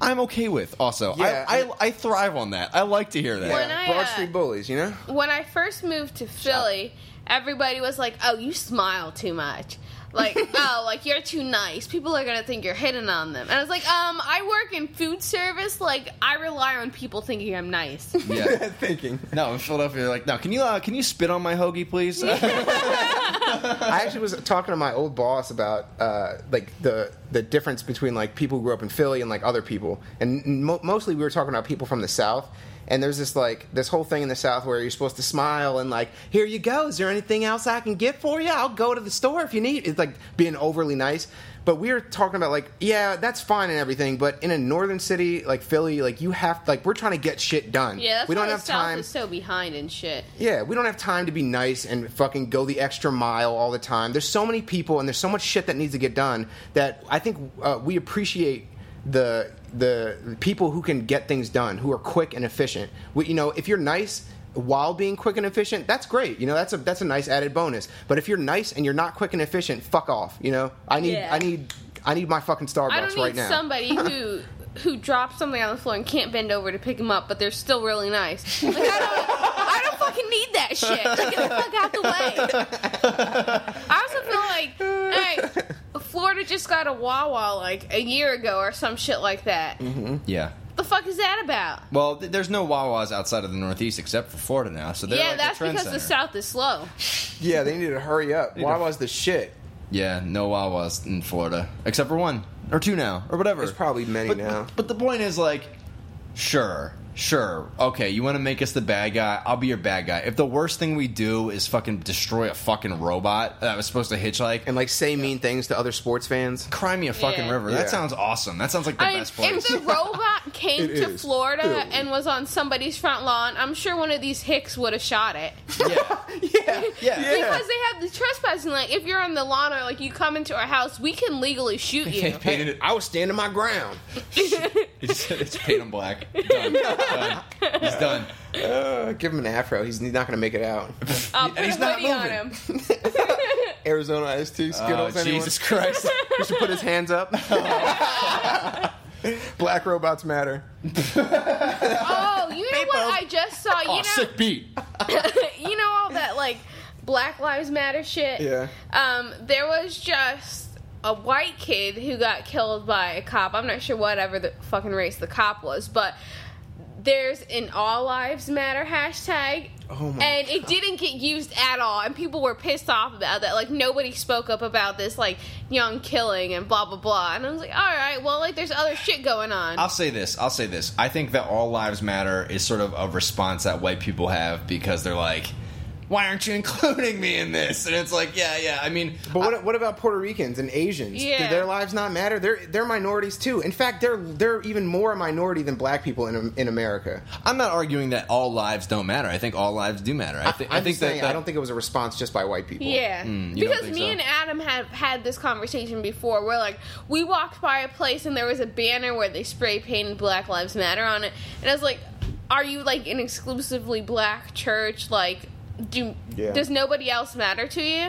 I'm okay with, also. Yeah. I, I I thrive on that. I like to hear that. When I, Broad Street uh, bullies, you know? When I first moved to Philly, everybody was like, oh, you smile too much. Like, oh, like, you're too nice. People are going to think you're hitting on them. And I was like, um, I work in food service. Like, I rely on people thinking I'm nice. Yeah. thinking. No, in Philadelphia, they're like, no, can you uh, can you spit on my hoagie, please? Yeah. I actually was talking to my old boss about, uh, like, the the difference between, like, people who grew up in Philly and, like, other people. And mo- mostly we were talking about people from the South. And there's this, like, this whole thing in the South where you're supposed to smile and, like, here you go. Is there anything else I can get for you? I'll go to the store if you need. It's, like, being overly nice. But we were talking about, like, yeah, that's fine and everything. But in a northern city like Philly, like, you have to, like, we're trying to get shit done. Yeah, that's we don't why have the time. South is so behind and shit. Yeah, we don't have time to be nice and fucking go the extra mile all the time. There's so many people and there's so much shit that needs to get done that I think uh, we appreciate the... the people who can get things done, who are quick and efficient. We, you know, if you're nice while being quick and efficient, that's great. You know, that's a that's a nice added bonus. But if you're nice and you're not quick and efficient, fuck off. You know, I need yeah. I need I need my fucking Starbucks I don't right need now. Somebody who who drops something on the floor and can't bend over to pick him up, but they're still really nice. Like, I don't I don't fucking need that shit. Like, get the fuck out the way. I also feel like, all right. Florida just got a Wawa, like, a year ago or some shit like that. Mm-hmm. Yeah. What the fuck is that about? Well, th- there's no Wawas outside of the Northeast except for Florida now, so they're yeah, like that's the because center. The South is slow. Yeah, they need to hurry up. Wawa's to... the shit. Yeah, no Wawas in Florida. Except for one. Or two now. Or whatever. There's probably many but, now. But, but the point is, like, sure. Sure. Okay, you want to make us the bad guy? I'll be your bad guy. If the worst thing we do is fucking destroy a fucking robot that was supposed to hitchhike and like say mean things to other sports fans, cry me a fucking yeah. river. Yeah. That sounds awesome. That sounds like the I best mean, place. If the robot came it to is. Florida Ew. And was on somebody's front lawn, I'm sure one of these hicks would have shot it. Yeah. yeah. yeah. Because they have the trespassing. Like, if you're on the lawn or like you come into our house, we can legally shoot you. Painted it. I was standing my ground. it's, it's paint on black. Done. Done. He's done. Uh, give him an afro. He's, he's not going to make it out. I'll put he's a not moving. On him. Arizona Ice Tea Skittles. Oh, Jesus Christ! He should put his hands up. Black robots matter. Oh, you know Beep what up. I just saw? You oh, know, sick beat. You know all that like Black Lives Matter shit. Yeah. Um, there was just a white kid who got killed by a cop. I'm not sure whatever the fucking race the cop was, but. There's an All Lives Matter hashtag, oh my and God. It didn't get used at all, and people were pissed off about that. Like, nobody spoke up about this, like, young killing and blah, blah, blah. And I was like, all right, well, like, there's other shit going on. I'll say this. I'll say this. I think that All Lives Matter is sort of a response that white people have because they're like, why aren't you including me in this? And it's like, yeah, yeah. I mean, but what, I, what about Puerto Ricans and Asians? Yeah. Do their lives not matter? They're they're minorities too. In fact, they're they're even more a minority than black people in in America. I'm not arguing that all lives don't matter. I think all lives do matter. I, th- I, I think that, that I don't think it was a response just by white people. Yeah, mm, because me so? and Adam have had this conversation before, where like we walked by a place and there was a banner where they spray painted Black Lives Matter on it, and I was like, are you like an exclusively black church? Like, do yeah. does nobody else matter to you?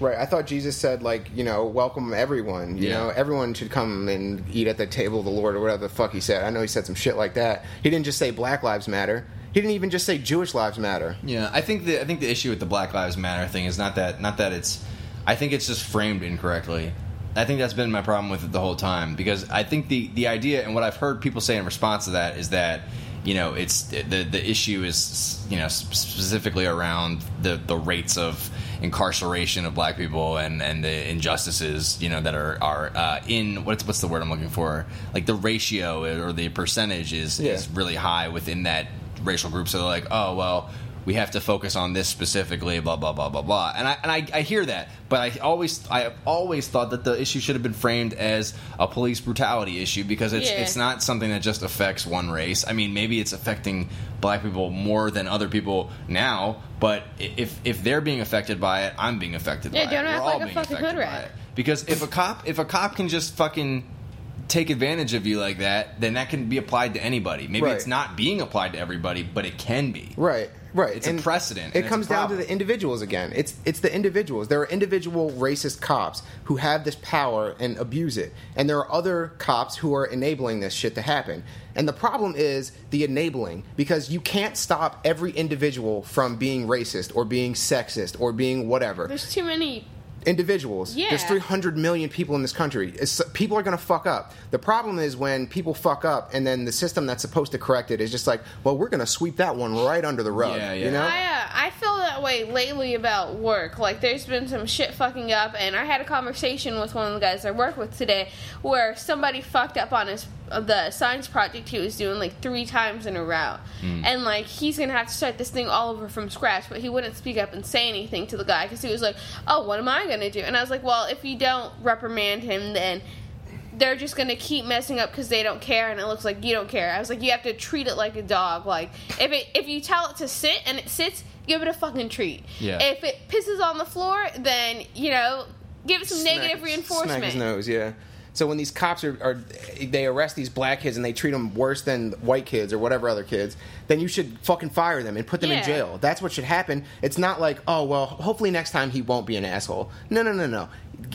Right. I thought Jesus said, like, you know, welcome everyone. You yeah. know, everyone should come and eat at the table of the Lord, or whatever the fuck he said. I know he said some shit like that. He didn't just say Black Lives Matter. He didn't even just say Jewish Lives Matter. Yeah, I think the I think the issue with the Black Lives Matter thing is not that not that it's. I think it's just framed incorrectly. I think that's been my problem with it the whole time, because I think the, the idea, and what I've heard people say in response to that, is that, you know, it's the the issue is, you know, specifically around the, the rates of incarceration of black people and, and the injustices, you know, that are are uh, in what's what's the word I'm looking for? Like the ratio or the percentage is, yeah. is really high within that racial group. So they're like, oh well, we have to focus on this specifically, blah blah blah blah blah. And I and I, I hear that, but I always I have always thought that the issue should have been framed as a police brutality issue, because it's yeah. it's not something that just affects one race. I mean, maybe it's affecting black people more than other people now, but if if they're being affected by it, I'm being affected yeah, by don't it. Act We're like all a being affected hood rat. by it. Because if a cop if a cop can just fucking take advantage of you like that, then that can be applied to anybody. Maybe right. it's not being applied to everybody, but it can be. Right. Right. It's and a precedent. It comes down to the individuals again. It's it's the individuals. There are individual racist cops who have this power and abuse it. And there are other cops who are enabling this shit to happen. And the problem is the enabling, because you can't stop every individual from being racist or being sexist or being whatever. There's too many individuals. Yeah. There's three hundred million people in this country. It's, people are going to fuck up. The problem is when people fuck up, and then the system that's supposed to correct it is just like, well, we're going to sweep that one right under the rug. Yeah, yeah. You know? I, uh, I feel that way lately about work. Like, there's been some shit fucking up, and I had a conversation with one of the guys I work with today where somebody fucked up on his the science project he was doing like three times in a row. Mm. And like, he's gonna have to start this thing all over from scratch, but he wouldn't speak up and say anything to the guy because he was like, oh, what am I gonna do? And I was like, well, if you don't reprimand him, then they're just gonna keep messing up because they don't care, and it looks like you don't care. I was like, you have to treat it like a dog. Like, if it if you tell it to sit and it sits, give it a fucking treat. Yeah. If it pisses on the floor, then, you know, give it some smack, negative reinforcement. Smack his nose, yeah. So when these cops are, are, they arrest these black kids and they treat them worse than white kids or whatever other kids, then you should fucking fire them and put them yeah. in jail. That's what should happen. It's not like, oh, well, hopefully next time he won't be an asshole. No, no, no, no.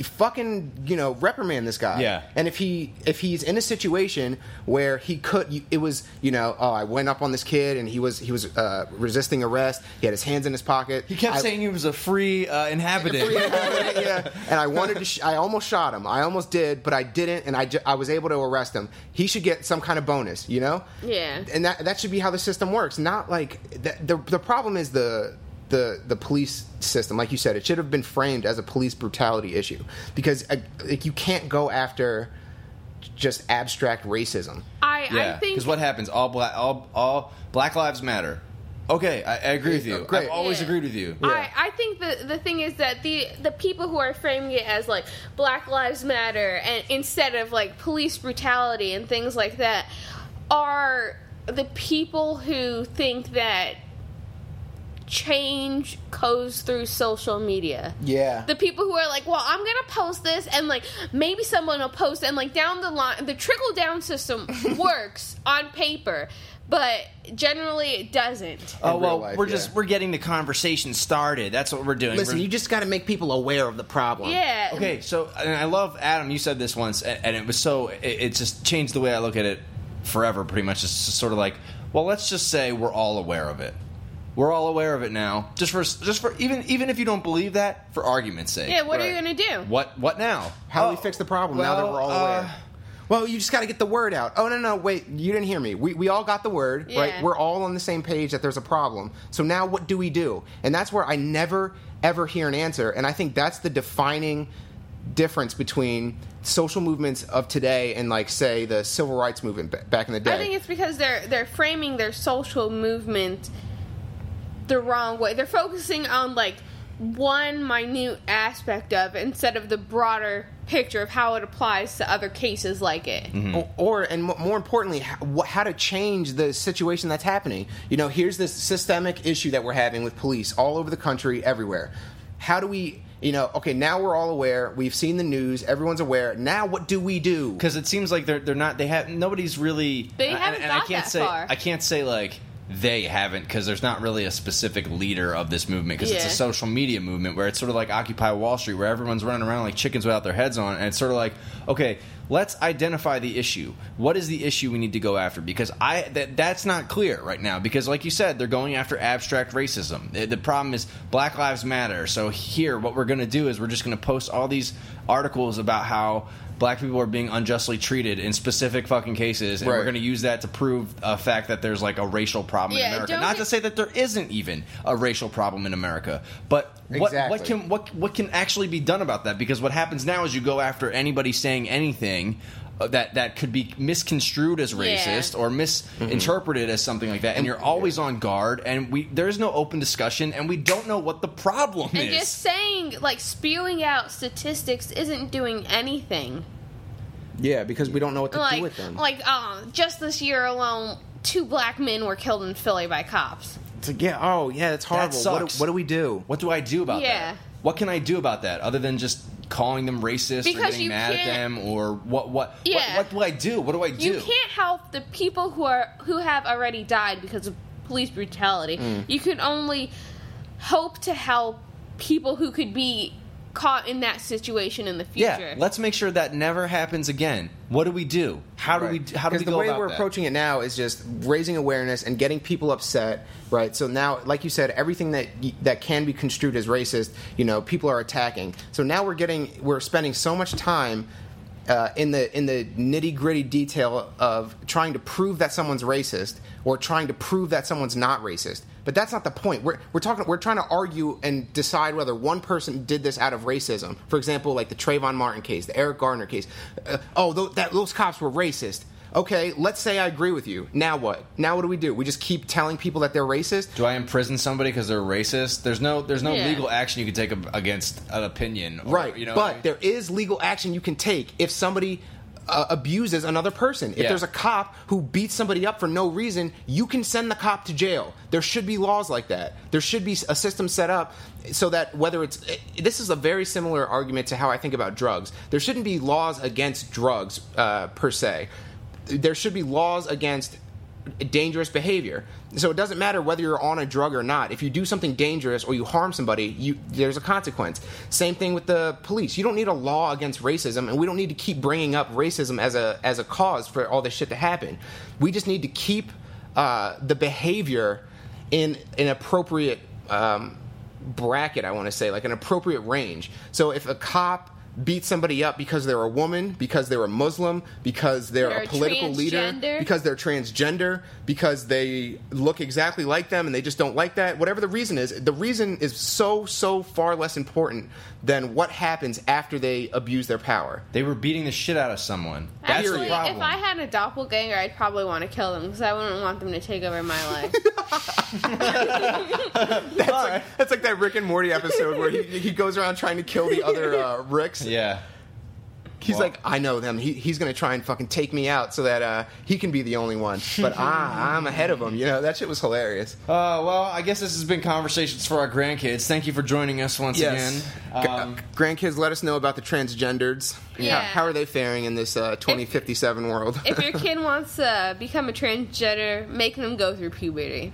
Fucking, you know, reprimand this guy. Yeah. And if he if he's in a situation where he could, it was, you know, oh, I went up on this kid and he was he was uh, resisting arrest. He had his hands in his pocket. He kept I, saying he was a free uh, inhabitant. A free inhabitant, yeah. And I wanted to. Sh- I almost shot him. I almost did, but I didn't, and I, ju- I was able to arrest him. He should get some kind of bonus, you know. Yeah. And that that should be how the system works. Not like the the, the problem is the. The, the police system, like you said, it should have been framed as a police brutality issue, because uh, like, you can't go after just abstract racism. I, yeah, I think because what happens? All black, all all Black Lives Matter. Okay, I, I agree with you. Great. I've always yeah. agreed with you. Yeah. I, I think the the thing is that the the people who are framing it as like Black Lives Matter and instead of like police brutality and things like that are the people who think that change goes through social media. Yeah. The people who are like, well, I'm gonna post this, and like maybe someone will post, and like down the line, the trickle down system works on paper, but generally it doesn't. Oh well, life, we're yeah. just we're getting the conversation started. That's what we're doing. Listen, we're, you just got to make people aware of the problem. Yeah. Okay. So, and I love Adam. You said this once, and, and it was so it, it just changed the way I look at it forever. Pretty much, it's just sort of like, well, let's just say we're all aware of it. We're all aware of it now. Just for, just for even, even if you don't believe that, for argument's sake. Yeah. What right. are you gonna do? What, what now? How oh, do we fix the problem well, now that we're all uh, aware? Well, you just got to get the word out. Oh no, no, wait, you didn't hear me. We, we all got the word, yeah. right? We're all on the same page that there's a problem. So now, what do we do? And that's where I never ever hear an answer. And I think that's the defining difference between social movements of today and, like, say, the civil rights movement back in the day. I think it's because they're they're framing their social movement the wrong way. They're focusing on, like, one minute aspect of it instead of the broader picture of how it applies to other cases like it. Mm-hmm. Or, or, and more importantly, how, how to change the situation that's happening. You know, here's this systemic issue that we're having with police all over the country, everywhere. How do we... You know, okay, now we're all aware. We've seen the news. Everyone's aware. Now what do we do? Because it seems like they're they're not, they have, nobody's really... They and, haven't and, and got I can't that say, far. I can't say, like, they haven't, because there's not really a specific leader of this movement, because yeah. it's a social media movement where it's sort of like Occupy Wall Street, where everyone's running around like chickens without their heads on, and it's sort of like, okay... Let's identify the issue. What is the issue we need to go after? Because I that, that's not clear right now. Because like you said, they're going after abstract racism. The, the problem is Black Lives Matter. So here, what we're going to do is we're just going to post all these articles about how black people are being unjustly treated in specific fucking cases, and right. we're going to use that to prove a fact that there's like a racial problem yeah, in America. Not get... to say that there isn't even a racial problem in America, but what, exactly. what can what what can actually be done about that? Because what happens now is you go after anybody saying anything that that could be misconstrued as racist yeah. or misinterpreted mm-hmm. as something like that, and you're always on guard, and we there's no open discussion, and we don't know what the problem and is. And just saying, like, spewing out statistics isn't doing anything. Yeah, because we don't know what to like, do with them. Like, um, just this year alone, two black men were killed in Philly by cops. It's like, yeah, oh, yeah, that's horrible. That sucks. What, what do we do? What do I do about yeah. that? What can I do about that other than just... calling them racist because or getting mad at them or what what, yeah. what what do I do? What do I do? You can't help the people who are who have already died because of police brutality. Mm. You can only hope to help people who could be caught in that situation in the future. Yeah, let's make sure that never happens again. What do we do? How do right. we how do we go about that? Because the way we're that? approaching it now is just raising awareness and getting people upset, right? So now, like you said, everything that that can be construed as racist, you know, people are attacking. So now we're getting we're spending so much time uh, in the in the nitty-gritty detail of trying to prove that someone's racist or trying to prove that someone's not racist. But that's not the point. We're we're talking. We're trying to argue and decide whether one person did this out of racism. For example, like the Trayvon Martin case, the Eric Garner case. Uh, oh, th- that those cops were racist. Okay, let's say I agree with you. Now what? Now what do we do? We just keep telling people that they're racist? Do I imprison somebody because they're racist? There's no there's no yeah. legal action you can take against an opinion. Or, right, you know but I mean? There is legal action you can take if somebody... Uh, abuses another person. If yeah. there's a cop who beats somebody up for no reason, you can send the cop to jail. There should be laws like that. There should be a system set up so that whether it's... It, this is a very similar argument to how I think about drugs. There shouldn't be laws against drugs, uh, per se. There should be laws against dangerous behavior. So it doesn't matter whether you're on a drug or not. If you do something dangerous or you harm somebody, you, there's a consequence. Same thing with the police. You don't need a law against racism, and we don't need to keep bringing up racism as a as a cause for all this shit to happen. We just need to keep uh, the behavior in an appropriate um, bracket, I want to say, like an appropriate range. So if a cop beat somebody up because they're a woman, because they're a Muslim, because they're, they're a political leader, because they're transgender, because they look exactly like them and they just don't like that. Whatever the reason is, the reason is so, so far less important than what happens after they abuse their power. They were beating the shit out of someone. That's the problem. If I had a doppelganger, I'd probably want to kill them because I wouldn't want them to take over my life. that's, like, that's like that Rick and Morty episode where he, he goes around trying to kill the other uh, Ricks. Yeah. He's well, like, I know them. He, he's going to try and fucking take me out so that uh, he can be the only one. But I, I'm ahead of him. You know, that shit was hilarious. Uh, well, I guess this has been Conversations for Our Grandkids. Thank you for joining us once yes. again. Um, G- grandkids, let us know about the transgenders. Yeah. How, how are they faring in this uh, twenty fifty-seven if, world? If your kid wants to become a transgender, make them go through puberty.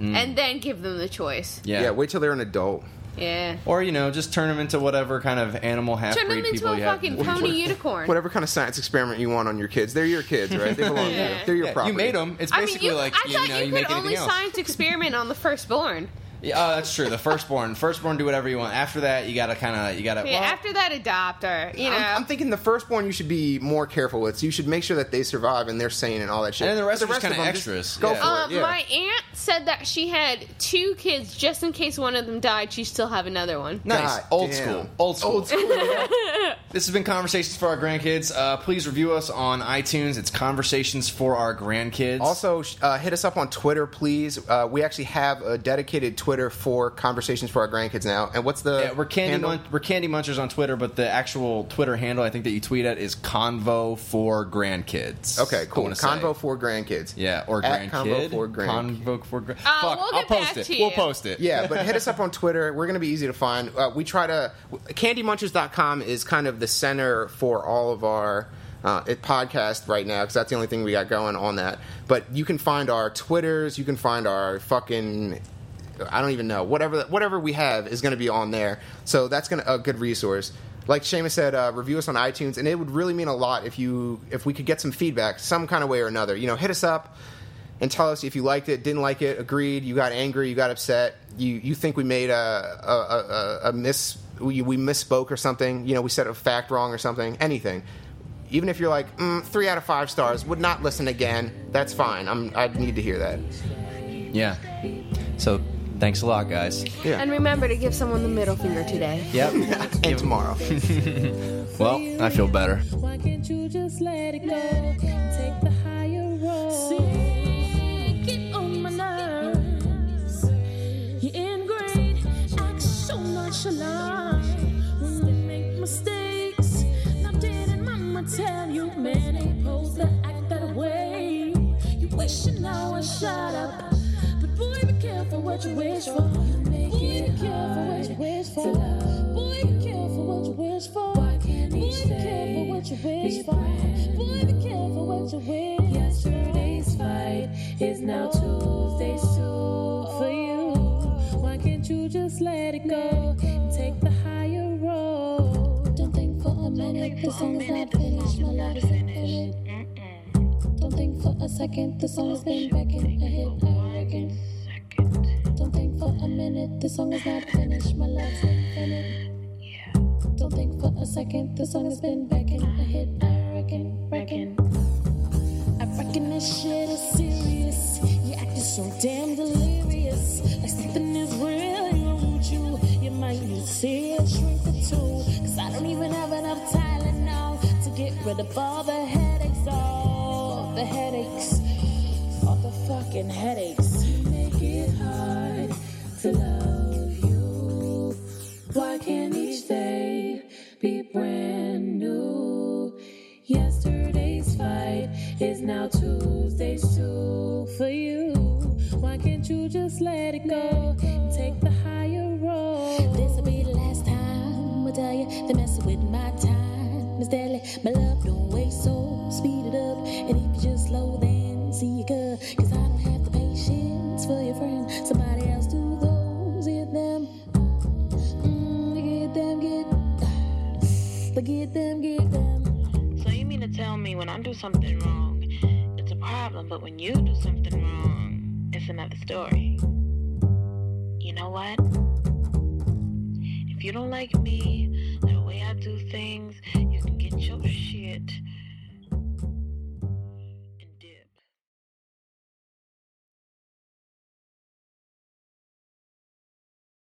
Mm. And then give them the choice. Yeah. yeah, wait till they're an adult. Yeah. Or, you know, just turn them into whatever kind of animal half-breed people you have. Turn them into a fucking have. pony unicorn. Whatever kind of science experiment you want on your kids. They're your kids, right? They belong yeah. to you. They're your yeah, property. You made them. It's basically I mean, you, like, I you know, you, you make anything else. I thought you could only science experiment on the firstborn. Yeah, oh, that's true. The firstborn, firstborn, do whatever you want. After that, you gotta kind of, you gotta. Yeah, well, after that, adopt her. You know, I'm, I'm thinking the firstborn you should be more careful with. So you should make sure that they survive and they're sane and all that shit. And then the rest, the rest of them kind of extras. Go yeah. for um, it. Yeah. My aunt said that she had two kids just in case one of them died. She still have another one. Nice, God, old, school. old school, old school. This has been Conversations for Our Grandkids. Uh, please review us on iTunes. It's Conversations for Our Grandkids. Also, uh, hit us up on Twitter, please. Uh, we actually have a dedicated Twitter. Twitter for Conversations for Our Grandkids now. And what's the yeah, we're candy handle? Mun- we're Candy Munchers on Twitter, but the actual Twitter handle I think that you tweet at is Convo for Grandkids. Okay, cool. Convo say. for Grandkids. Yeah, or at Grandkid. Convo for Grandkids. Convo for Grandkids. Uh, Fuck, we'll I'll post it. We'll post it. Yeah, but hit us up on Twitter. We're going to be easy to find. Uh, we try to candy munchers dot com is kind of the center for all of our Uh, it podcast right now because that's the only thing we got going on that. But you can find our Twitters, you can find our fucking I don't even know. Whatever whatever we have is going to be on there. So that's gonna a good resource. Like Seamus said, uh, review us on iTunes, and it would really mean a lot if you if we could get some feedback some kind of way or another. You know, hit us up and tell us if you liked it, didn't like it, agreed, you got angry, you got upset, you, you think we made a a, a, a miss we, we misspoke or something, you know, we said a fact wrong or something, anything. Even if you're like, mm, three out of five stars, would not listen again, that's fine. I'm I need to hear that. Yeah. So thanks a lot, guys. Yeah. And remember to give someone the middle finger today. Yep. And tomorrow. Well, I feel better. Why can't you just let it go? Take the higher road. Get on my nerves. You're in great. Act so nonchalant. When we make mistakes. Now, Dad and Mama tell you, man, ain't supposed to act that way. You wish you know and shut up. Boy, be careful what you wish for. Boy, be careful what you wish for. Boy, be careful what you wish for. Boy, be careful what you wish for. Boy, be careful what you wish for. Yesterday's fight is now Tuesday's too for you. Why can't you just let it go? Take the higher road. Don't think for a minute the song is not finished. My life is finished. Don't think for a second the song has been back in the head. Second. Don't think for a minute, the song is not finished. My life's not finished. Yeah. Don't think for a second, the song has been begging. I hit, I reckon, reckon. I reckon this shit is serious. You acting so damn delirious. Like something is really wrong with you. You might need serious shrink the two. Cause I don't even have enough Tylenol to get rid of all the headaches. All the headaches. All the fucking headaches. You make it hard to love you. Why can't each day be brand new? Yesterday's fight is now Tuesday's too for you. Why can't you just let it go? Take the higher road. This'll be the last time I tell you they're messing with my time. It's deadly. My love don't waste, so speed it up. And if you just slow down, see you good, cause I don't have the patience for your friend. Somebody else do those, get them, mm, get them, get, get them, get them. So you mean to tell me when I do something wrong, it's a problem, but when you do something wrong, it's another story. You know what? If you don't like me, the way I do things, you can get your shit